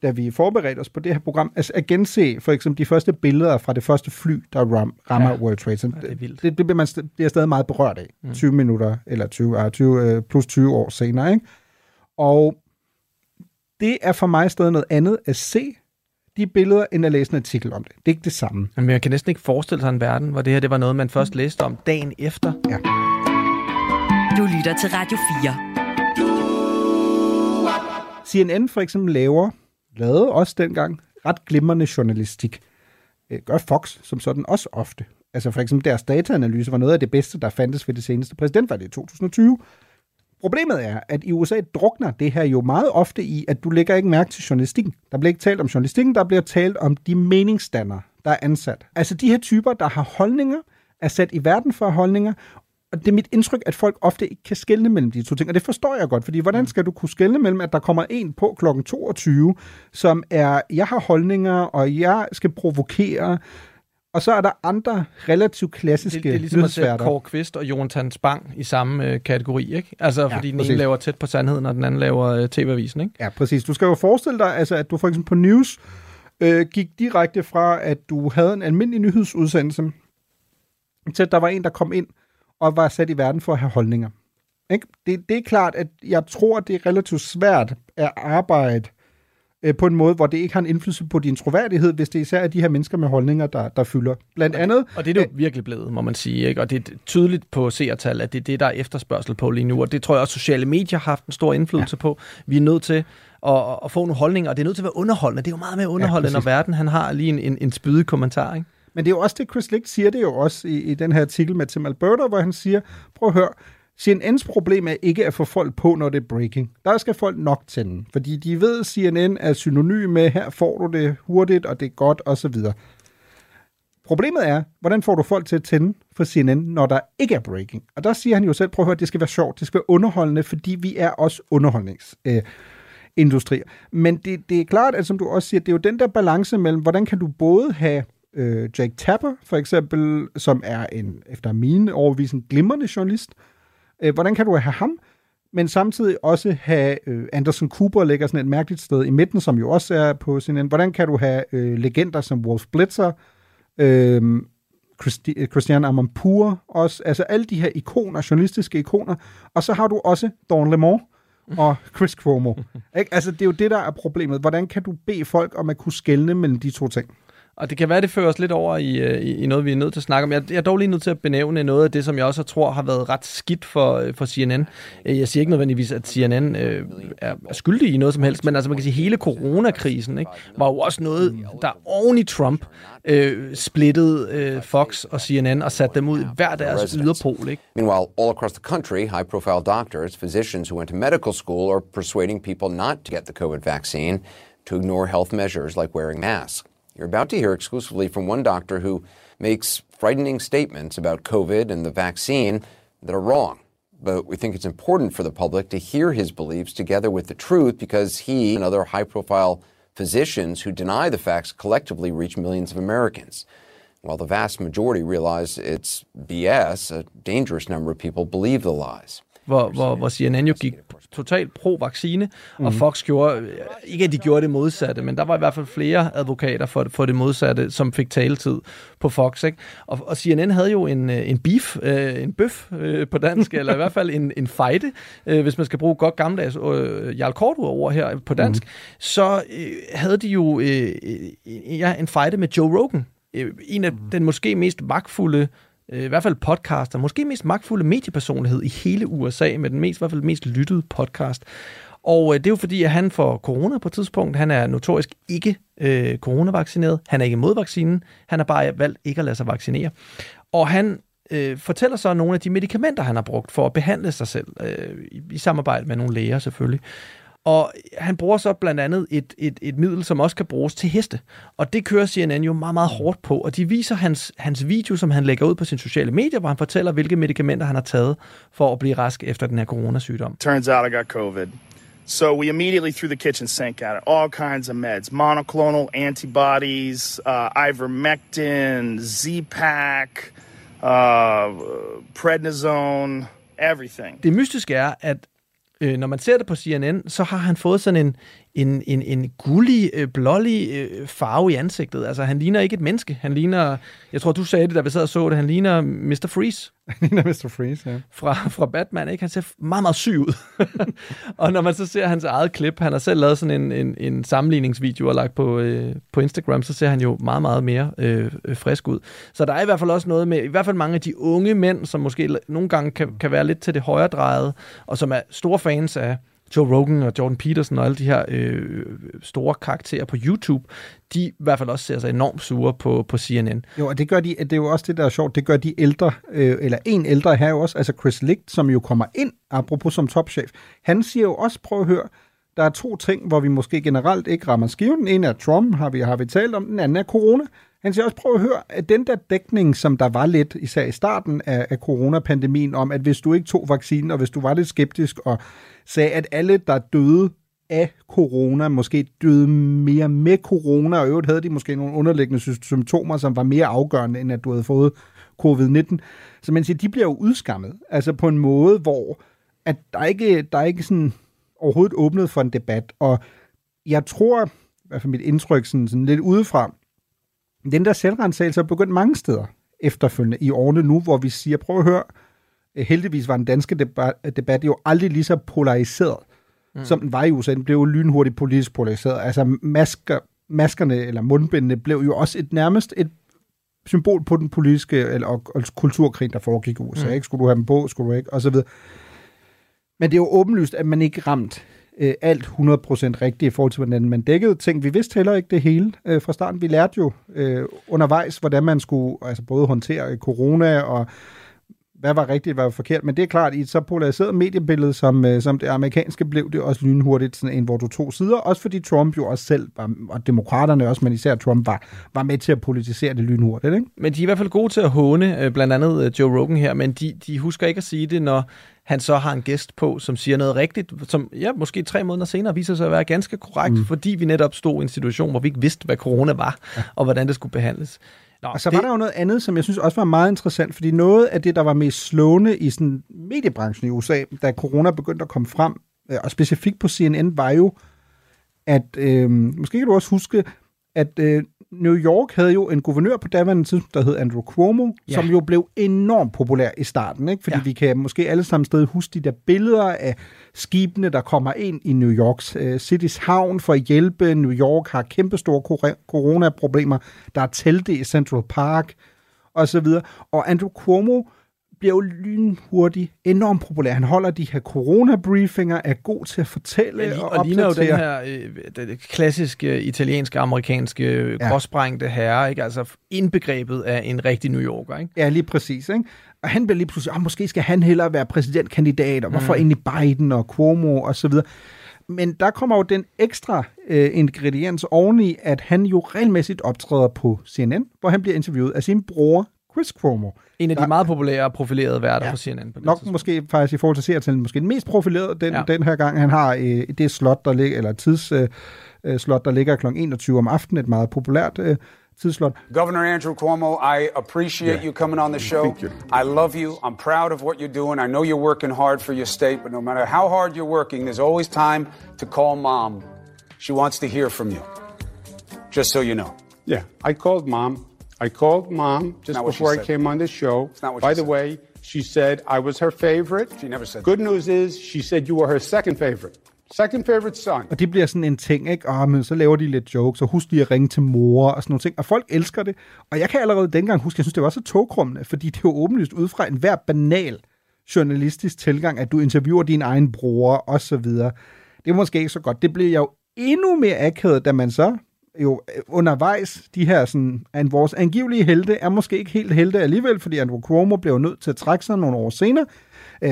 da vi forberedte os på det her program, altså at gense for eksempel de første billeder fra det første fly, der rammer World Trade Center. Ja, det bliver man stadig meget berørt af, 20 minutter, eller 20, plus 20 år senere. Ikke? Og det er for mig stadig noget andet at se de billeder, end at læse en artikel om det. Det er ikke det samme. Men jeg kan næsten ikke forestille sig en verden, hvor det her det var noget, man først læste om dagen efter. Ja. Du lytter til Radio 4. CNN for eksempel lavede også dengang ret glimrende journalistik. Gør Fox som sådan også ofte. Altså for eksempel deres dataanalyse var noget af det bedste, der fandtes ved det seneste præsidentvalg i 2020. Problemet er, at i USA drukner det her jo meget ofte i, at du lægger ikke mærke til journalistikken. Der bliver ikke talt om journalistikken, der bliver talt om de meningsdannere, der er ansat. Altså de her typer, der har holdninger, er sat i verden for holdninger, og det er mit indtryk, at folk ofte ikke kan skelne mellem de to ting, og det forstår jeg godt, fordi hvordan skal du kunne skelne mellem, at der kommer en på kl. 22, som er, jeg har holdninger, og jeg skal provokere, og så er der andre relativt klassiske nyhedsværter. Det er ligesom at sætte Kåre Kvist og Jonathan Spang i samme kategori, ikke? Altså, fordi den ene laver tæt på sandheden, og den anden laver TV-avisen, ikke? Ja, præcis. Du skal jo forestille dig, altså, at du for eksempel på News gik direkte fra, at du havde en almindelig nyhedsudsendelse, til at der var en, der kom ind, og var sat i verden for at have holdninger. Ikke? Det er klart, at jeg tror, det er relativt svært at arbejde på en måde, hvor det ikke har en indflydelse på din troværdighed, hvis det især er de her mennesker med holdninger, der fylder. Blandt andet... Og det er jo virkelig blevet, må man sige. Ikke? Og det er tydeligt på seertal, at det er det, der er efterspørgsel på lige nu. Og det tror jeg også, sociale medier har haft en stor indflydelse på. Vi er nødt til at få nogle holdninger, og det er nødt til at være underholdende. Det er jo meget mere underholdende, når verden han har lige en spydig kommentar, ikke? Men det er jo også det, Chris Licht siger det jo også i den her artikel med Tim Alberta, hvor han siger, prøv at høre, CNN's problem er ikke at få folk på, når det er breaking. Der skal folk nok tænde, fordi de ved, at CNN er synonym med, her får du det hurtigt, og det er godt, osv. Problemet er, hvordan får du folk til at tænde for CNN, når der ikke er breaking? Og der siger han jo selv, prøv at høre, det skal være sjovt, det skal være underholdende, fordi vi er også underholdningsindustrier. Men det er klart, at som du også siger, det er jo den der balance mellem, hvordan kan du både have Jake Tapper, for eksempel, som er en, efter min overbevisning, glimrende journalist. Hvordan kan du have ham? Men samtidig også have Anderson Cooper, ligger sådan et mærkeligt sted i midten, som jo også er på CNN. Hvordan kan du have legender som Wolf Blitzer, Christian Amanpour også, altså alle de her ikoner, journalistiske ikoner. Og så har du også Don Lemon og Chris Cuomo. Ikke? Altså, det er jo det, der er problemet. Hvordan kan du bede folk om at kunne skelne mellem de to ting? Og det kan være, det fører os lidt over i noget, vi er nødt til at snakke om. Jeg er dog lige nødt til at benævne noget af det, som jeg også tror har været ret skidt for CNN. Jeg siger ikke nødvendigvis, at CNN er skyldig i noget som helst, men altså man kan sige, hele coronakrisen, ikke, var jo også noget, der oven i Trump splittede Fox og CNN og satte dem ud i hver deres yderpol. Ikke? Meanwhile, all across the country, high-profile doctors, physicians who went to medical school are persuading people not to get the COVID vaccine, to ignore health measures like wearing masks. You're about to hear exclusively from one doctor who makes frightening statements about COVID and the vaccine that are wrong. But we think it's important for the public to hear his beliefs together with the truth, because he and other high-profile physicians who deny the facts collectively reach millions of Americans. While the vast majority realize it's BS, a dangerous number of people believe the lies. Hvor CNN jo gik totalt pro-vaccine, og Fox gjorde, ikke at de gjorde det modsatte, men der var i hvert fald flere advokater for det modsatte, som fik taletid på Fox. Ikke? Og CNN havde jo en beef, en bøf på dansk, eller i hvert fald en fejde, hvis man skal bruge godt gammeldags Jarl Kortua-ord her på dansk, så havde de jo en fejde med Joe Rogan, en af den måske mest magtfulde, i hvert fald podcaster, måske mest magtfulde mediepersonlighed i hele USA, med den mest, i hvert fald mest lyttede podcast. Og det er jo fordi, at han får corona på et tidspunkt. Han er notorisk ikke coronavaccineret. Han er ikke imod vaccinen. Han har bare valgt ikke at lade sig vaccinere. Og han fortæller så nogle af de medicamenter, han har brugt for at behandle sig selv, i samarbejde med nogle læger selvfølgelig. Og han bruger så blandt andet et middel, som også kan bruges til heste. Og det kører CNN jo meget, meget hårdt på. Og de viser hans video, som han lægger ud på sine sociale medier, hvor han fortæller, hvilke medicamenter han har taget for at blive rask efter den her coronasygdom. Turns out I got COVID. So we immediately threw the kitchen sink at it. All kinds of meds. Monoclonal antibodies, ivermectin, Z-Pak, prednisone, everything. Det mystiske er, at når man ser det på CNN, så har han fået sådan en gullig, blålig farve i ansigtet. Altså, han ligner ikke et menneske. Han ligner, jeg tror, du sagde det, da vi sad og så det, han ligner Mr. Freeze. Han ligner Mr. Freeze, ja. Fra Batman, ikke? Han ser meget, meget syg ud. Og når man så ser hans eget klip, han har selv lavet sådan en sammenligningsvideo og lagt på Instagram, så ser han jo meget, meget mere frisk ud. Så der er i hvert fald også noget med, i hvert fald mange af de unge mænd, som måske nogle gange kan være lidt til det højre drejet, og som er store fans af Joe Rogan og Jordan Peterson og alle de her store karakterer på YouTube, de i hvert fald også ser sig enormt sure på CNN. Jo, og det gør de, det er jo også det, der er sjovt, det gør de ældre, eller en ældre her jo også, altså Chris Licht, som jo kommer ind, apropos som topchef, han siger jo også, prøv at høre, der er to ting, hvor vi måske generelt ikke rammer skiven. Den ene er Trump, har vi talt om, den anden er corona. Han siger også, prøv at høre, at den der dækning, som der var lidt, især i starten af coronapandemien, om at hvis du ikke tog vaccinen, og hvis du var lidt skeptisk og sagde, at alle, der døde af corona, måske døde mere med corona, og i øvrigt havde de måske nogle underliggende symptomer, som var mere afgørende, end at du havde fået covid-19. Så man siger, de bliver jo udskammet, altså på en måde, hvor at der er ikke sådan overhovedet åbnet for en debat, og jeg tror, i hvert fald mit indtryk sådan lidt udefra, den der selvrensagelse er begyndt mange steder efterfølgende i årene nu, hvor vi siger, prøv at høre, heldigvis var den danske debat jo aldrig lige så polariseret, som den var i USA. Den blev jo lynhurtigt politisk polariseret. Altså maskerne eller mundbindene blev jo også nærmest et symbol på den politiske og kulturkrig, der foregik i USA. Ikke? Skulle du have dem på, skulle du ikke, og så videre. Men det er jo åbenlyst, at man ikke ramt alt 100% rigtigt i forhold til, hvordan man dækkede ting. Vi vidste heller ikke det hele fra starten. Vi lærte jo undervejs, hvordan man skulle altså både håndtere corona og hvad var rigtigt, hvad var forkert. Men det er klart, i et så polariseret mediebillede, som det amerikanske, blev det også lynhurtigt sådan en, hvor du tog sider. Også fordi Trump jo også selv var, og demokraterne også, men især Trump var med til at politisere det lynhurtigt. Ikke? Men de er i hvert fald gode til at håne, blandt andet Joe Rogan her, men de husker ikke at sige det, når han så har en gæst på, som siger noget rigtigt, som ja, måske 3 måneder senere viser sig at være ganske korrekt, fordi vi netop stod i en situation, hvor vi ikke vidste, hvad corona var, og hvordan det skulle behandles. Nå, og så var der jo noget andet, som jeg synes også var meget interessant, fordi noget af det, der var mest slående i sådan mediebranchen i USA, da corona begyndte at komme frem, og specifikt på CNN, var jo, at måske kan du også huske, at New York havde jo en guvernør på daværende tidspunkt, der hed Andrew Cuomo, ja, som jo blev enormt populær i starten, ikke? Fordi ja, vi kan måske alle sammen stadig huske de der billeder af skibene, der kommer ind i New Yorks City's havn for at hjælpe. New York har kæmpestore coronaproblemer. Der er telte i Central Park og så videre. Og Andrew Cuomo bliver jo lynhurtigt enormt populær. Han holder de her corona-briefinger, er god til at fortælle og opdatere. Og ligner jo den her klassiske italienske-amerikanske gråsprængte herre, ikke? Altså indbegrebet af en rigtig New Yorker, ikke? Ja, lige præcis, ikke? Og han bliver lige pludselig, måske skal han hellere være præsidentkandidat, og hvorfor egentlig Biden og Cuomo og så videre. Men der kommer jo den ekstra ingrediens oveni, at han jo regelmæssigt optræder på CNN, hvor han bliver interviewet af sin bror, Chris Cuomo. En af de meget populære profilerede værter på CNN. På nok tidspunkt, måske faktisk i forhold til serien, måske den mest profilerede den her gang. Han har det slot, der ligger, eller tidsslot, der ligger kl. 21 om aftenen, et meget populært tidsslot. Governor Andrew Cuomo, I appreciate you coming on the show. I love you. I'm proud of what you're doing. I know you're working hard for your state, but no matter how hard you're working, there's always time to call mom. She wants to hear from you. Just so you know. Yeah, I called mom just before I came on this show. By the way, she said I was her favorite. She never said. Good news is, she said you were her second favorite. Second favorite son. Og det bliver sådan en ting, ikke? Men så laver de lidt jokes, og husk lige at ringe til mor og sådan nogle ting. Og folk elsker det. Og jeg kan allerede dengang huske, jeg synes, det var så tågkrummende, fordi det er jo åbenlyst ud fra enhver banal journalistisk tilgang, at du interviewer din egen bror og så videre. Det er måske ikke så godt. Det bliver jo endnu mere akavet, da man så jo undervejs, de her sådan, vores angivelige helte er måske ikke helt helte alligevel, fordi Andrew Cuomo blev nødt til at trække sig nogle år senere.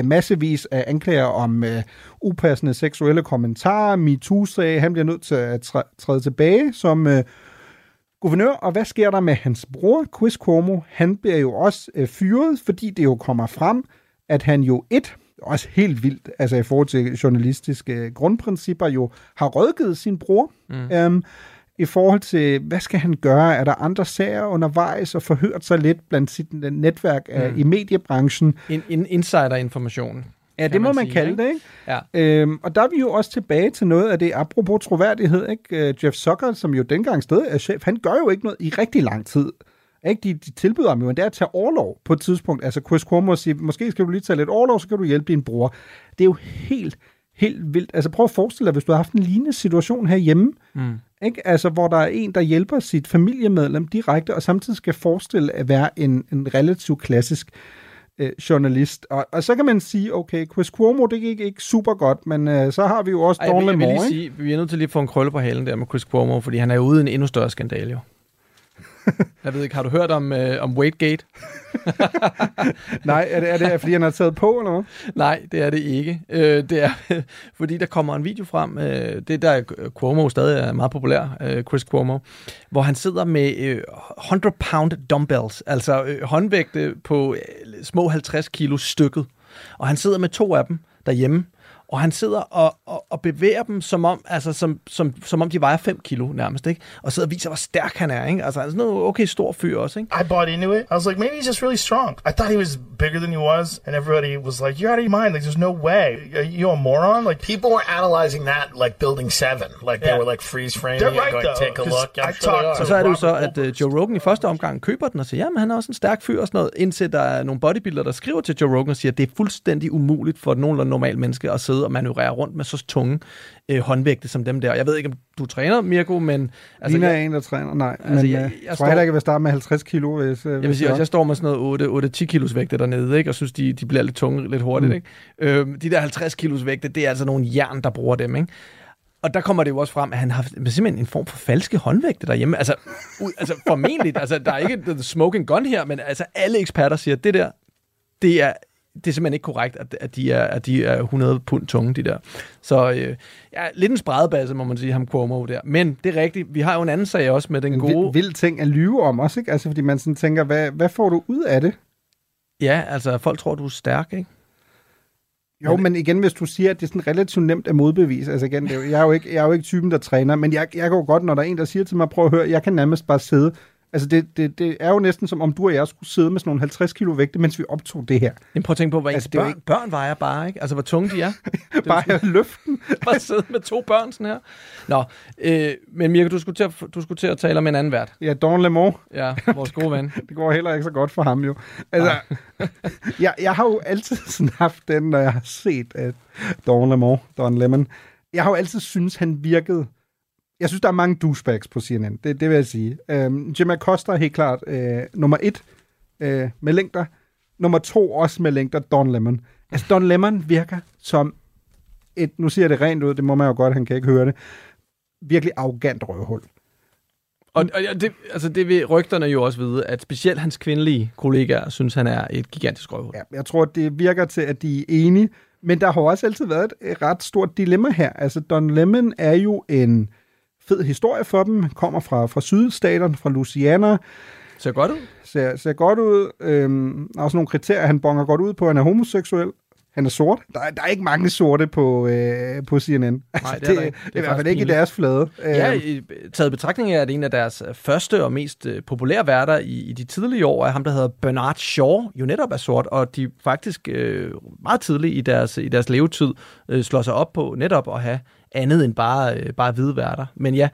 Massevis af anklager om upassende seksuelle kommentarer, MeToo-sag, han bliver nødt til at træde tilbage som guvernør. Og hvad sker der med hans bror, Chris Cuomo? Han bliver jo også fyret, fordi det jo kommer frem, at han jo også helt vildt, altså i forhold til journalistiske grundprincipper, jo har rådgivet sin bror. I forhold til, hvad skal han gøre? Er der andre sager undervejs og forhørt sig lidt blandt sit netværk i mediebranchen? En insider-information. Ja, det må man sige, kalde ikke? Det, ikke? Ja. Og der er vi jo også tilbage til noget af det, apropos troværdighed, ikke? Jeff Zucker, som jo dengang stadig er chef, han gør jo ikke noget i rigtig lang tid. Ikke? De tilbyder ham jo endda at tage orlov på et tidspunkt. Altså Chris Cuomo siger, måske skal du lige tage lidt orlov, så kan du hjælpe din bror. Det er jo helt vildt. Altså prøv at forestille dig, hvis du har haft en lignende situation herhjemme, ikke? Altså, hvor der er en, der hjælper sit familiemedlem direkte, og samtidig skal forestille at være en relativt klassisk journalist. Og så kan man sige, okay, Chris Cuomo, det gik ikke super godt, men så har vi jo også Don Lemon. Jeg vil lige sige, vi er nødt til lige at få en krølle på halen der med Chris Cuomo, fordi han er ude i en endnu større skandale jo. Jeg ved ikke, har du hørt om Wategate? Nej, er det fordi han har taget på, eller hvad? Nej, det er det ikke. Det er, fordi der kommer en video frem, det der Cuomo stadig er meget populær, Chris Cuomo, hvor han sidder med 100 pound dumbbells, altså håndvægte på små 50 kilo stykket, og han sidder med to af dem derhjemme, og han sidder og bevæger dem, som om, altså, som om de vejer 5 kilo nærmest, ikke? Og sidder og viser, hvor stærk han er, ikke? Altså, han er sådan en okay stor fyr også, ikke? I bought into it. I was like, maybe he's just really strong. I thought he was bigger than he was, and everybody was like, you're out of your mind. Like, there's no way. Are you a moron? Like, people were analyzing that, like, building 7. Like, they were, like, freeze framing. They're right, going, though. Take a look. Og så er det jo så, at Joe Rogan i første omgang køber den og siger, jamen, han er også en stærk fyr og sådan noget, indtil der er nogle bodybuildere, der skriver til Joe Rogan og siger, det er fuldstændig umuligt for et nogenlunde normalt menneske at sidde og manøvrere rundt med så tunge håndvægte som dem der. Jeg ved ikke, om du træner, Mirko, men... Altså, Lina er en, der træner, nej. Altså, men jeg tror heller ikke, at jeg vil starte med 50 kilo. Hvis jeg står med sådan noget 8-10 kilos vægte dernede, ikke? Og synes, de bliver lidt tunge lidt hurtigt. Ikke? De der 50 kilos vægte, det er altså nogle jern, der bruger dem, ikke? Og der kommer det jo også frem, at han har simpelthen en form for falske håndvægte derhjemme. Altså formentlig, altså, der er ikke the smoking gun her, men altså, alle eksperter siger, at det der, det er... Det er simpelthen ikke korrekt, at de er 100 pund tunge, de der. Så lidt en spredebasse, må man sige, ham Cuomo der. Men det er rigtigt. Vi har jo en anden sag også med den gode... En vild ting at lyve om også, ikke? Altså, fordi man sådan tænker, hvad får du ud af det? Ja, altså, folk tror, du er stærk, ikke? Jo, men igen, hvis du siger, at det er sådan relativt nemt at modbevise. Altså igen, jeg er jo ikke typen, der træner, men jeg går godt, når der er en, der siger til mig, prøv at høre, jeg kan nærmest bare sidde Altså, det er jo næsten som om du og jeg skulle sidde med sådan nogle 50 kilo vægte, mens vi optog det her. Jamen prøv at tænke på, hvor altså, børn vejer bare, ikke? Altså, hvor tunge de er. Bare at løfte dem. Bare sidde med to børn sådan her. Nå, men Mirko, du skulle til at tale om en anden vært. Ja, Don Lemon. Ja, vores gode ven. Det går heller ikke så godt for ham jo. Altså, jeg har jo altid sådan haft den, når jeg har set Don Lemon. Jeg har jo altid syntes, han virkede. Jeg synes, der er mange douchebags på CNN. Det vil jeg sige. Jim Acosta er helt klart nummer 1 med længder. Nummer 2 også med længder, Don Lemon. Altså, Don Lemon virker som et, nu siger jeg det rent ud, det må man jo godt, han kan ikke høre det, virkelig arrogant røvhul. Og det, altså det vil rygterne jo også vide, at specielt hans kvindelige kollegaer synes, han er et gigantisk røvhul. Ja, jeg tror, det virker til, at de er enige, men der har også altid været et ret stort dilemma her. Altså, Don Lemon er jo en fed historie for dem. Kommer fra sydstaterne, fra Louisiana. Ser godt ud. Ser godt ud. Der er også nogle kriterier, han bonger godt ud på. Han er homoseksuel. Han er sort. Der er ikke mange sorte på CNN. Altså, nej, det er i hvert fald ikke i deres flade. Ja, taget betragtning af, at en af deres første og mest populære værter i de tidlige år er ham, der hedder Bernard Shaw, jo netop er sort, og de faktisk meget tidligt i deres levetid slår sig op på netop at have andet end bare hvide værter. Men ja,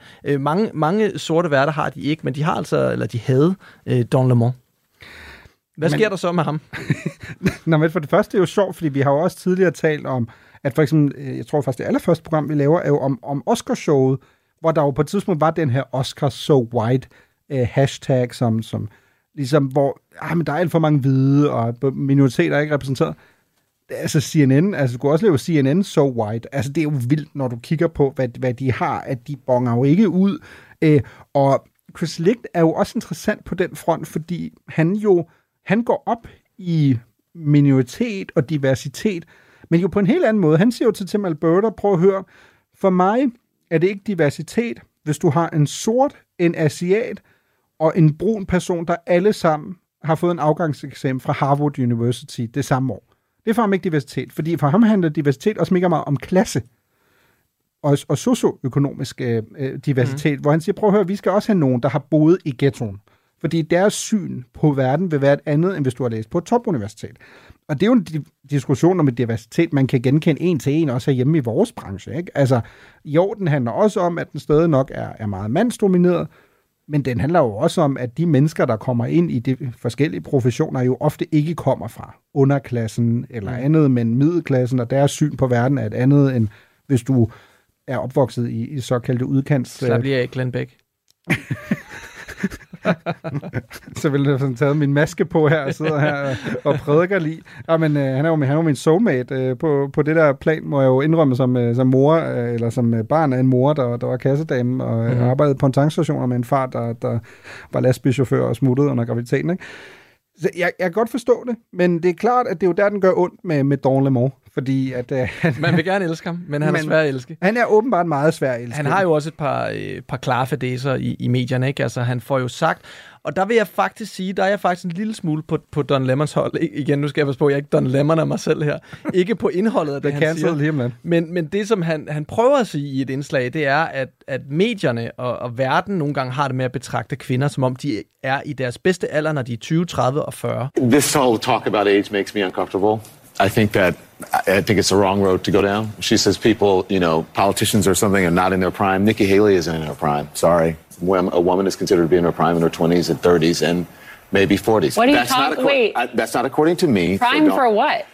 mange sorte værter har de ikke, men de har altså, eller de havde Don Lemon. Hvad sker der så med ham? Nå, men for det første er det jo sjovt, fordi vi har jo også tidligere talt om, at for eksempel, jeg tror faktisk det allerførste program, vi laver, er jo om Oscarshowet, hvor der jo på et tidspunkt var den her Oscar So White hashtag, som ligesom, hvor men der er alt for mange hvide, og minoriteter er ikke repræsenteret. Altså CNN, altså du kunne også lave CNN So White. Altså det er jo vildt, når du kigger på, hvad de har, at de bonger jo ikke ud. Og Chris Licht er jo også interessant på den front, fordi han går op i minoritet og diversitet, men jo på en helt anden måde. Han siger jo til Tim Alberta, prøv at høre, for mig er det ikke diversitet, hvis du har en sort, en asiat og en brun person, der alle sammen har fået en afgangseksamen fra Harvard University det samme år. Det er for ham ikke diversitet, fordi for ham handler diversitet også mega meget om klasse og socioøkonomisk diversitet, hvor han siger, prøv at høre, vi skal også have nogen, der har boet i ghettoen. Fordi deres syn på verden vil være et andet, end hvis du har læst på et topuniversitet. Og det er jo en diskussion om et diversitet, man kan genkende en til en, også hjemme i vores branche. Ikke? Altså, jo, den handler også om, at den stadig nok er meget mandsdomineret, men den handler jo også om, at de mennesker, der kommer ind i de forskellige professioner, jo ofte ikke kommer fra underklassen eller andet, men middelklassen, og deres syn på verden er et andet, end hvis du er opvokset i såkaldte udkants. Så bliver jeg ikke Glenn Beck. Så ville jeg sådan taget min maske på her og sidder her og prædiker lige. Ja, men han er jo min soulmate på det der plan, må jeg jo indrømme som mor, eller som barn af en mor, der var kassedame og arbejdede på en tankstation med en far, der var lastbilchauffør og smuttede under graviditeten. Ikke? Så jeg kan godt forstå det, men det er klart, at det er jo der, den gør ondt med Don Lemon. Fordi at man vil gerne elske ham, men han er svær at elske. Han er åbenbart meget svær at elske. Han har jo også et par klare fadæser i medierne, ikke? Altså han får jo sagt, og der vil jeg faktisk sige, der er jeg faktisk en lille smule på Don Lemmons hold. Igen, nu skal jeg passe på, jeg ikke Don Lemmon af mig selv her. Ikke på indholdet af det, han siger. Lige, men det, som han prøver at sige i et indslag, det er, at medierne og verden nogle gange har det med at betragte kvinder, som om de er i deres bedste alder, når de er 20, 30 og 40. This whole talk about age makes me uncomfortable. I think it's the wrong road to go down. She says people, politicians or something are not in their prime. Nikki Haley isn't in her prime. Sorry. When a woman is considered to be in her prime in her 20s and 30s and maybe 40s. What are you talking about? That's not according to me. Prime for what?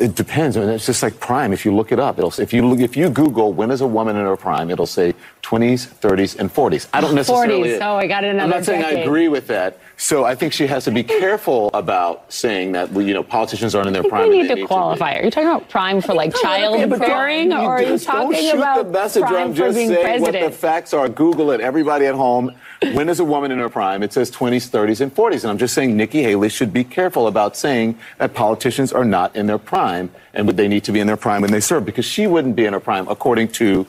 It depends. I mean, it's just like prime. If you look it up, if you Google when is a woman in her prime, it'll say 20s, 30s, and 40s. I don't necessarily. 40s. So I got another. I'm not saying decade. I agree with that. So I think she has to be careful about saying that politicians aren't in their prime. You need to qualify. Are you talking about prime for like childbearing, or are you talking about prime for being president? What the facts are. Google it. Everybody at home. When is a woman in her prime? It says 20s, 30s, and 40s. And I'm just saying Nikki Haley should be careful about saying that politicians are not in their prime, and would they need to be in their prime when they serve? Because she wouldn't be in her prime, according to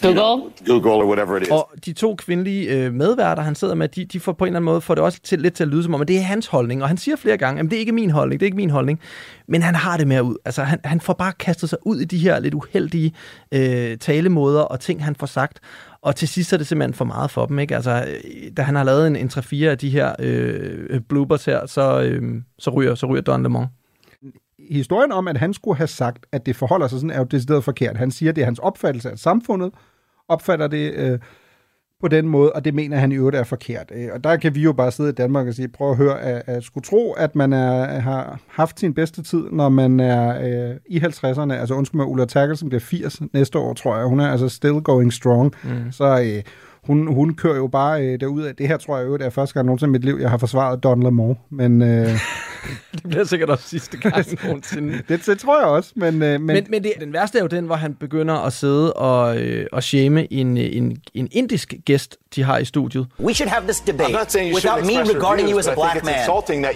Google or whatever it is. Og de to kvindelige medværter, han sidder med, de får på en eller anden måde får det også lidt til at lyde som om, at det er hans holdning, og han siger flere gange, at det er ikke min holdning, men han har det med ud. Altså han får bare kastet sig ud i de her lidt uheldige talemåder og ting, han får sagt. Og til sidst er det simpelthen for meget for dem, ikke? Altså, da han har lavet en 3-4 af de her bloopers her, så ryger Don Lemon. Historien om, at han skulle have sagt, at det forholder sig sådan, er jo decideret forkert. Han siger, at det er hans opfattelse af samfundet, opfatter det på den måde, og det mener han i øvrigt er forkert. Og der kan vi jo bare sidde i Danmark og sige, prøv at høre, at skulle tro, at man har haft sin bedste tid, når man er i 50'erne. Altså undskyld mig, Ulla Terkelsen bliver 80 næste år, tror jeg. Hun er altså still going strong. Mm. Så hun kører jo bare derudad. Det her tror jeg jo, det er første gang nogensinde i mit liv, jeg har forsvaret Don Lemon. Men... det bliver sikkert også sidste gang nogensinde. Det tror jeg også. Men det, den værste er jo den, hvor han begynder at sidde og shame en indisk gæst, de har i studiet. We should have this debate without me regarding you as a black man,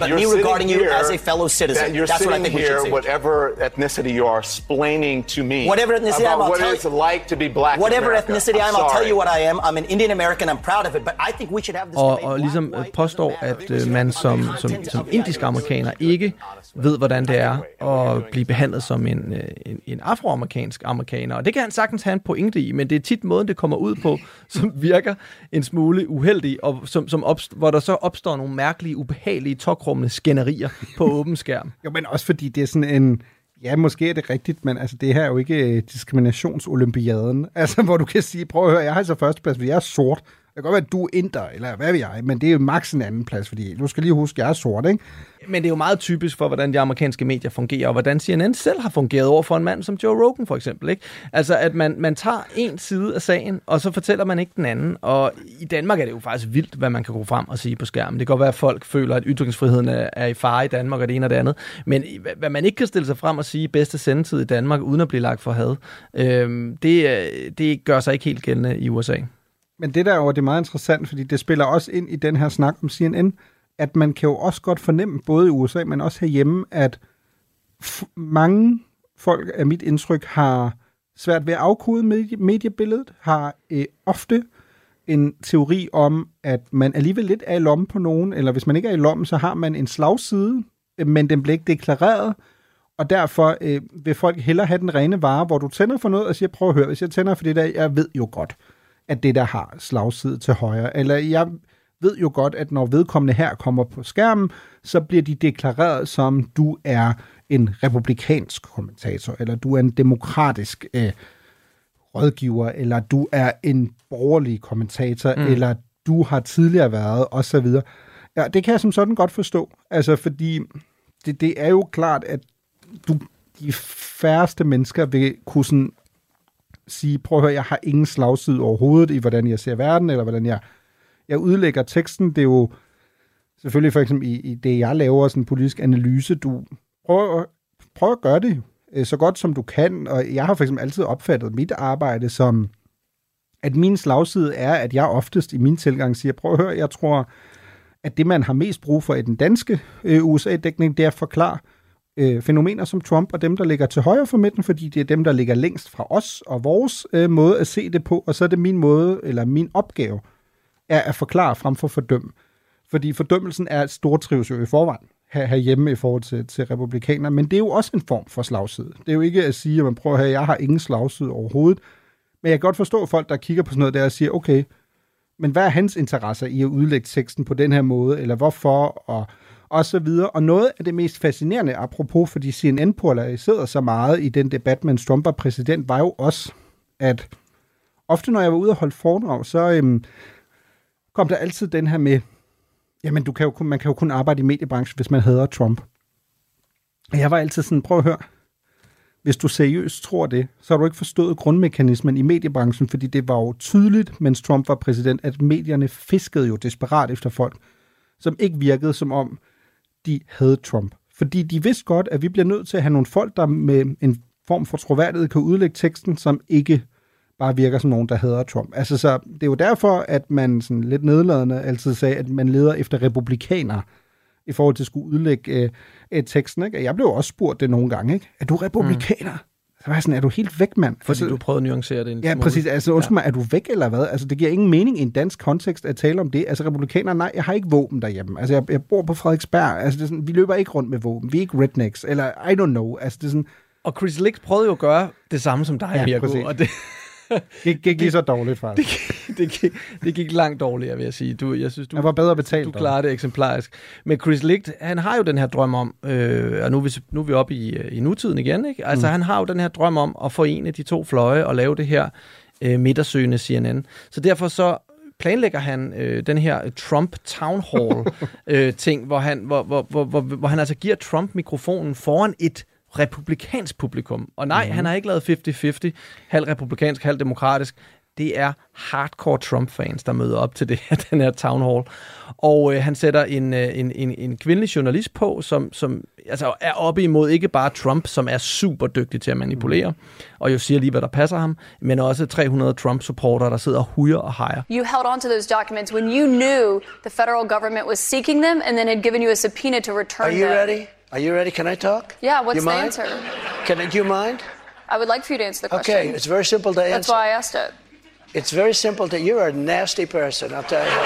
but me regarding you as a fellow citizen. That's what I think we should say. Whatever ethnicity you are, explaining to me. Whatever ethnicity I am, I'll tell you what it's like to be black. Whatever ethnicity I am, I'll tell you what I am. I'm an Indian American. I'm proud of it. But I think we should have this debate. Og ligesom påstår, at man som indisk amerikaner ikke ved, hvordan det er at blive behandlet som en afroamerikansk amerikaner. Og det kan han sagtens have en pointe i, men det er tit måden, det kommer ud på, som virker en smule uheldig, og hvor der så opstår nogle mærkelige, ubehagelige, tokrummende skænderier på åben skærm. Jo, men også fordi det er sådan en... Ja, måske er det rigtigt, men altså, det her er jo ikke diskriminationsolympiaden, altså, hvor du kan sige, prøv at høre, jeg har altså førsteplads, fordi jeg er sort. Det kan godt være, at du er inder, eller hvad ved jeg, men det er jo maks en anden plads, fordi du skal lige huske, at jeg er sort, ikke? Men det er jo meget typisk for, hvordan de amerikanske medier fungerer, og hvordan CNN selv har fungeret over for en mand som Joe Rogan, for eksempel, ikke? Altså, at man tager en side af sagen, og så fortæller man ikke den anden, og i Danmark er det jo faktisk vildt, hvad man kan gå frem og sige på skærmen. Det kan godt være, at folk føler, at ytringsfriheden er i fare i Danmark, og det ene og det andet, men hvad man ikke kan stille sig frem og sige, bedste sendetid i Danmark, uden at blive lagt for had, det gør sig ikke helt gældende i USA. Men det der over, det er meget interessant, fordi det spiller også ind i den her snak om CNN, at man kan jo også godt fornemme, både i USA, men også herhjemme, at mange folk af mit indtryk har svært ved at afkode mediebilledet, har ofte en teori om, at man alligevel lidt er i lommen på nogen, eller hvis man ikke er i lommen, så har man en slagside, men den bliver ikke deklareret, og derfor vil folk hellere have den rene vare, hvor du tænder for noget og siger, prøv at høre, hvis jeg tænder for det der, jeg ved jo godt, at det der har slagside til højre. Eller jeg ved jo godt, at når vedkommende her kommer på skærmen, så bliver de deklareret som, du er en republikansk kommentator, eller du er en demokratisk rådgiver, eller du er en borgerlig kommentator, eller du har tidligere været, osv. Ja, det kan jeg som sådan godt forstå. Altså, fordi det er jo klart, at de færreste mennesker vil kunne sådan sige, prøv at høre, jeg har ingen slagside overhovedet i, hvordan jeg ser verden, eller hvordan jeg udlægger teksten. Det er jo selvfølgelig for eksempel i det, jeg laver, sådan en politisk analyse. Du prøver at gøre det så godt, som du kan, og jeg har for eksempel altid opfattet mit arbejde som, at min slagside er, at jeg oftest i min tilgang siger, prøv at høre, jeg tror, at det, man har mest brug for i den danske USA-dækning, det er at forklare fænomener som Trump og dem, der ligger til højre for midten, fordi det er dem, der ligger længst fra os og vores måde at se det på, og så er det min måde, eller min opgave, er at forklare frem for fordømme. Fordi fordømmelsen er et stortrives jo i forvejen herhjemme i forhold til republikaner, men det er jo også en form for slagside. Det er jo ikke at sige, at man prøver at have, jeg har ingen slagside overhovedet, men jeg kan godt forstå folk, der kigger på sådan noget der og siger, okay, men hvad er hans interesser i at udlægge teksten på den her måde, eller hvorfor, og så videre. Og noget af det mest fascinerende, apropos, fordi CNN polariserede så meget i den debat, mens Trump var præsident, var jo også, at ofte når jeg var ude og holde foredrag, så kom der altid den her med, jamen man kan jo kun arbejde i mediebranchen, hvis man hader Trump. Og jeg var altid sådan, prøv at høre, hvis du seriøst tror det, så har du ikke forstået grundmekanismen i mediebranchen, fordi det var jo tydeligt, mens Trump var præsident, at medierne fiskede jo desperat efter folk, som ikke virkede som om, de havde Trump. Fordi de vidste godt, at vi bliver nødt til at have nogle folk, der med en form for troværdighed kan udlægge teksten, som ikke bare virker som nogen, der hader Trump. Altså, så det er jo derfor, at man sådan lidt nedladende altid sagde, at man leder efter republikanere i forhold til at skulle udlægge teksten. Ikke? Jeg blev også spurgt det nogle gange. Ikke? Er du republikaner? Så var jeg sådan, er du helt væk, mand? Fordi altså, du prøvede at nuancere det en smule. Præcis. Altså, undskyld mig, er du væk eller hvad? Altså, det giver ingen mening i en dansk kontekst at tale om det. Altså, republikanere, nej, jeg har ikke våben derhjemme. Altså, jeg bor på Frederiksberg. Altså, det er sådan, vi løber ikke rundt med våben. Vi er ikke rednecks. Eller, I don't know. Altså, det er sådan... Og Chris Licht prøvede jo at gøre det samme som dig, Mirco. Og det... Det gik lige så dårligt, faktisk. Det gik langt dårligere, vil jeg sige. Jeg synes, jeg var bedre betalt. Du klarer det eksemplarisk. Men Chris Licht, han har jo den her drøm om, og nu er vi oppe i nutiden igen, ikke? Altså, han har jo den her drøm om at forene de to fløje og lave det her midtersøgende CNN. Så derfor så planlægger han den her Trump Town Hall ting, hvor han altså giver Trump mikrofonen foran et republikansk publikum. Og nej, han har ikke lavet 50-50, halv republikansk, halv demokratisk. Det er hardcore Trump-fans, der møder op til det her, den her town hall. Og han sætter en kvindelig journalist på, som altså er oppe imod ikke bare Trump, som er super dygtig til at manipulere, og jo siger lige, hvad der passer ham, men også 300 Trump-supportere, der sidder og hujer og hejer. You held on to those documents when you knew the federal government was seeking them, and then had given you a subpoena to return them. Are you ready? Can I talk? Yeah, what's the answer? Do you mind? I would like for you to answer the question. Okay, it's very simple to answer. That's why I asked it. It's very simple to... You're a nasty person, I'll tell you.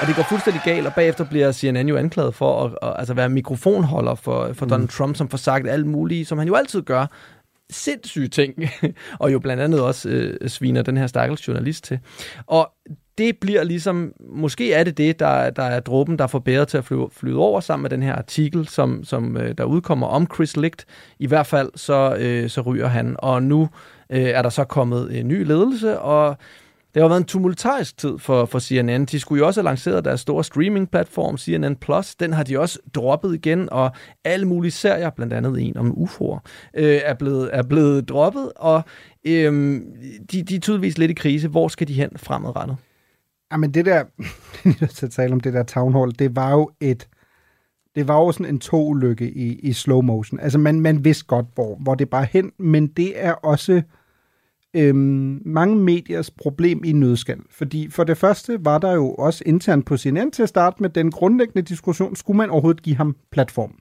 Og det går fuldstændig galt, og bagefter bliver CNN jo anklaget for at være mikrofonholder for Donald Trump, som får sagt alt muligt, som han jo altid gør. Sindssyge ting. Og jo blandt andet også sviner den her stakkels journalist til. Og det bliver ligesom, måske er det, der er dråben, der får bæret til at flyde over, sammen med den her artikel, som der udkommer om Chris Licht. I hvert fald så ryger han, og nu er der så kommet en ny ledelse, og det har været en tumultarisk tid for CNN. De skulle jo også have lanceret deres store streaming-platform, CNN+. Den har de også droppet igen, og alle mulige serier, blandt andet en om UFO'er, er blevet droppet, og de er tydeligvis lidt i krise. Hvor skal de hen fremadrettet? Jamen det der, til at tale om det der town hall, det var jo sådan en togulykke i slow motion. Altså man vidste godt, hvor det bare hen, men det er også mange mediers problem i nødskal. Fordi for det første var der jo også internt på CNN til at starte med den grundlæggende diskussion, skulle man overhovedet give ham platform?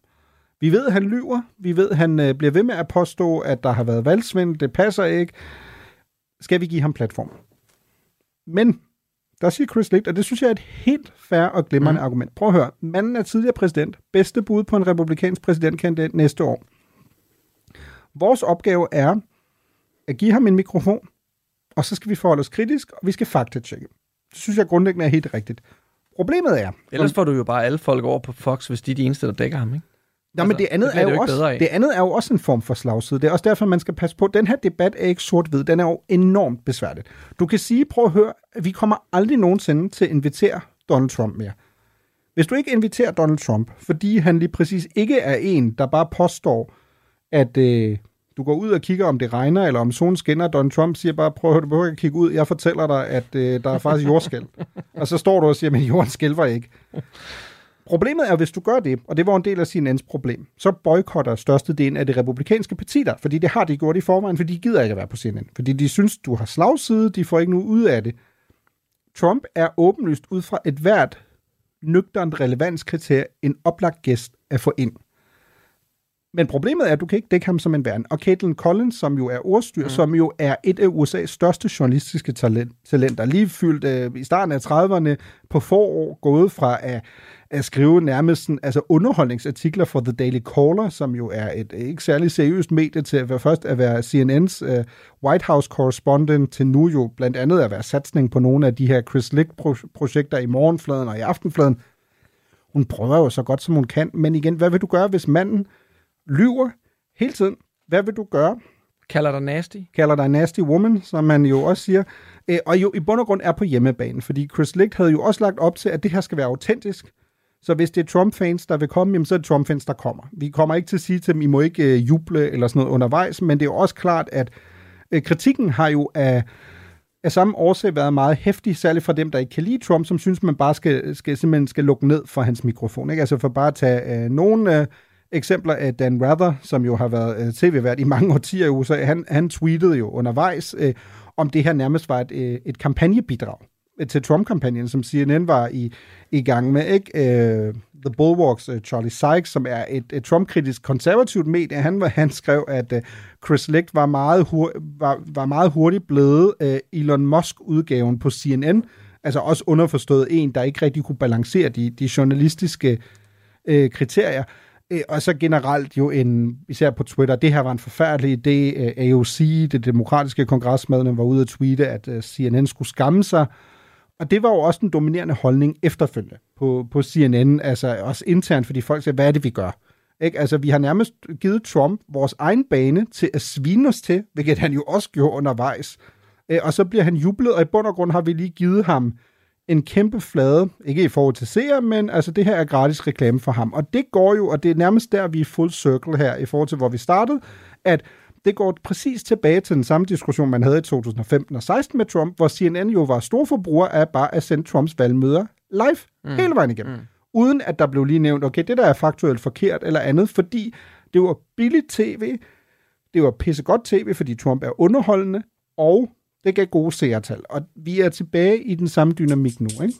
Vi ved, han lyver. Vi ved, han bliver ved med at påstå, at der har været valgsvindel. Det passer ikke. Skal vi give ham platform? Men der siger Chris Licht, og det synes jeg er et helt fair og glimrende argument. Prøv at høre. Manden er tidligere præsident. Bedste bud på en republikansk præsidentkandidat næste år. Vores opgave er at give ham en mikrofon, og så skal vi forholde os kritisk, og vi skal faktatjekke. Det synes jeg grundlæggende er helt rigtigt. Problemet er... Ellers får du jo bare alle folk over på Fox, hvis de er de eneste, der dækker ham, ikke? Nå, men det andet er jo også en form for slagside. Det er også derfor, man skal passe på. Den her debat er ikke sort-hvid. Den er jo enormt besværligt. Du kan sige, prøv at høre, at vi kommer aldrig nogensinde til at invitere Donald Trump mere. Hvis du ikke inviterer Donald Trump, fordi han lige præcis ikke er en, der bare påstår, at du går ud og kigger, om det regner, eller om solen skinner, Donald Trump siger bare, prøv at høre, du behøver ikke at kigge ud. Jeg fortæller dig, at der er faktisk jordskælv. Og så står du og siger, men jorden skælver ikke. Problemet er, hvis du gør det, og det var en del af CNN's problem, så boykotter størstedelen af det republikanske parti der, fordi det har de gjort i forvejen, fordi de gider ikke at være på CNN. Fordi de synes, du har slagside, de får ikke noget ud af det. Trump er åbenlyst ud fra et hvert nøgternt relevanskriterie en oplagt gæst at få ind. Men problemet er, at du kan ikke dække ham som en værn. Og Caitlin Collins, som jo er ordstyr, som jo er et af USA's største journalistiske talenter, lige fyldt i starten af 30'erne på forår, gået fra at skrive nærmest sådan, altså underholdningsartikler for The Daily Caller, som jo er et ikke særlig seriøst medie, til at være CNN's White House-correspondent, til nu jo blandt andet at være satsning på nogle af de her Chris Licht-projekter i morgenfladen og i aftenfladen. Hun prøver jo så godt, som hun kan, men igen, hvad vil du gøre, hvis manden lyver hele tiden? Hvad vil du gøre? Kalder dig nasty. Kalder dig nasty woman, som man jo også siger. Og jo i bund og grund er på hjemmebane, fordi Chris Licht havde jo også lagt op til, at det her skal være autentisk. Så hvis det er Trump-fans, der vil komme, jamen så er det Trump-fans, der kommer. Vi kommer ikke til at sige til dem, I må ikke juble eller sådan noget undervejs, men det er jo også klart, at kritikken har jo af samme årsag været meget heftig, særligt fra dem, der ikke kan lide Trump, som synes, man bare skal lukke ned for hans mikrofon. Ikke? Altså for bare at tage nogle eksempler af Dan Rather, som jo har været tv-vært i mange årtier i USA, han tweetede jo undervejs, om det her nærmest var et kampagnebidrag til Trump-kampagnen, som CNN var i gang med. Ikke? The Bulwarks, Charlie Sykes, som er et Trump-kritisk konservativt medie, han skrev, at Chris Licht var meget hurtigt blevet Elon Musk-udgaven på CNN, altså også underforstået en, der ikke rigtig kunne balancere de journalistiske kriterier. Og så generelt jo en, især på Twitter, det her var en forfærdelig idé. AOC, det demokratiske kongresmedlem, var ude at tweete, at CNN skulle skamme sig. Og det var jo også den dominerende holdning efterfølgende på CNN, altså også internt, fordi folk siger, hvad er det, vi gør? Ikke? Altså, vi har nærmest givet Trump vores egen bane til at svine os til, hvilket han jo også gjorde undervejs. Og så bliver han jublet, og i bund og grund har vi lige givet ham en kæmpe flade, ikke i forhold til seer, men altså det her er gratis reklame for ham. Og det går jo, og det er nærmest der, vi er full circle her, i forhold til, hvor vi startede, at det går præcis tilbage til den samme diskussion, man havde i 2015 og 16 med Trump, hvor CNN jo var storforbruger af bare at sende Trumps valgmøder live hele vejen igennem. Uden at der blev lige nævnt, okay, det der er faktuelt forkert eller andet, fordi det var billigt tv, det var pissegodt tv, fordi Trump er underholdende, og det gav gode seertal. Og vi er tilbage i den samme dynamik nu, ikke?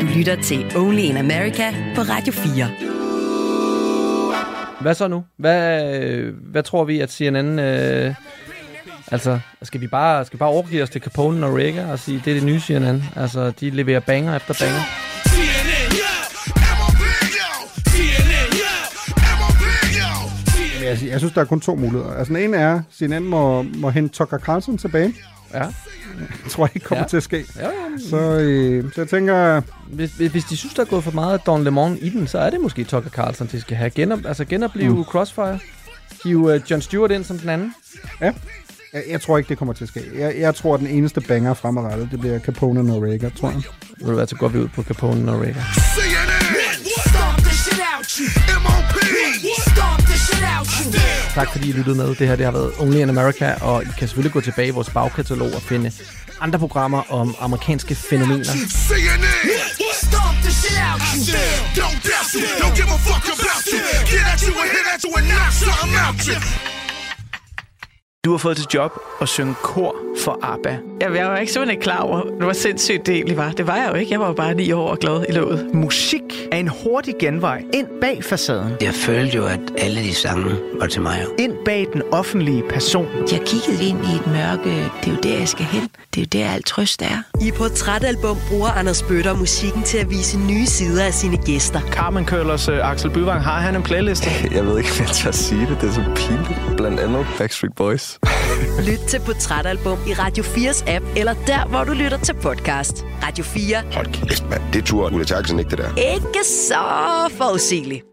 Du lytter til Only in America på Radio 4. Hvad så nu? Hvad tror vi, at CNN... altså, skal vi bare overgive os til Capone og Reagan og sige, det er det nye CNN? Altså, de leverer banger efter banger. Jeg synes, der er kun to muligheder. Altså, den ene er, at CNN må hente Tucker Carlson tilbage. Ja. Jeg tror ikke, kommer til at ske. Ja. Så jeg tænker... Hvis de synes, der er gået for meget Don Lemon i den, så er det måske Tucker Carlson, de skal have. Genopleve Crossfire. Hive John Stewart ind som den anden. Ja. Jeg tror ikke, det kommer til at ske. Jeg tror, den eneste banger fremadrettet, det bliver Capone og Reagan, tror jeg. Vil du være så godt vi ud på Capone og Reagan? Tak fordi I lyttede med. Det her har været Only in America, og I kan selvfølgelig gå tilbage i vores bagkatalog og finde andre programmer om amerikanske fænomener. Du har fået til job at synge kor for ABBA. Jeg var ikke simpelthen klar over, hvor sindssygt det egentlig var. Det var jeg jo ikke. Jeg var jo bare 9 år og glad i låget. Musik er en hurtig genvej ind bag facaden. Jeg følte jo, at alle de sange var til mig. Ind bag den offentlige person. Jeg kiggede ind i et mørke. Det er jo der, jeg skal hen. Det er jo der, alt trøst er. I Portræt-album bruger Anders Bøtter musikken til at vise nye sider af sine gæster. Carmen Køllers Axel Byvang, har han en playliste? Jeg ved ikke, hvad jeg skal sige det. Det er så pinligt. Blandt andet Backstreet Boys. Lyt til Portræt-album i Radio 4's app, eller der, hvor du lytter til podcast. Radio 4. Hold kæft, mand. Det turde Ulle Terkelsen ikke, det der. Ikke så forudsigeligt.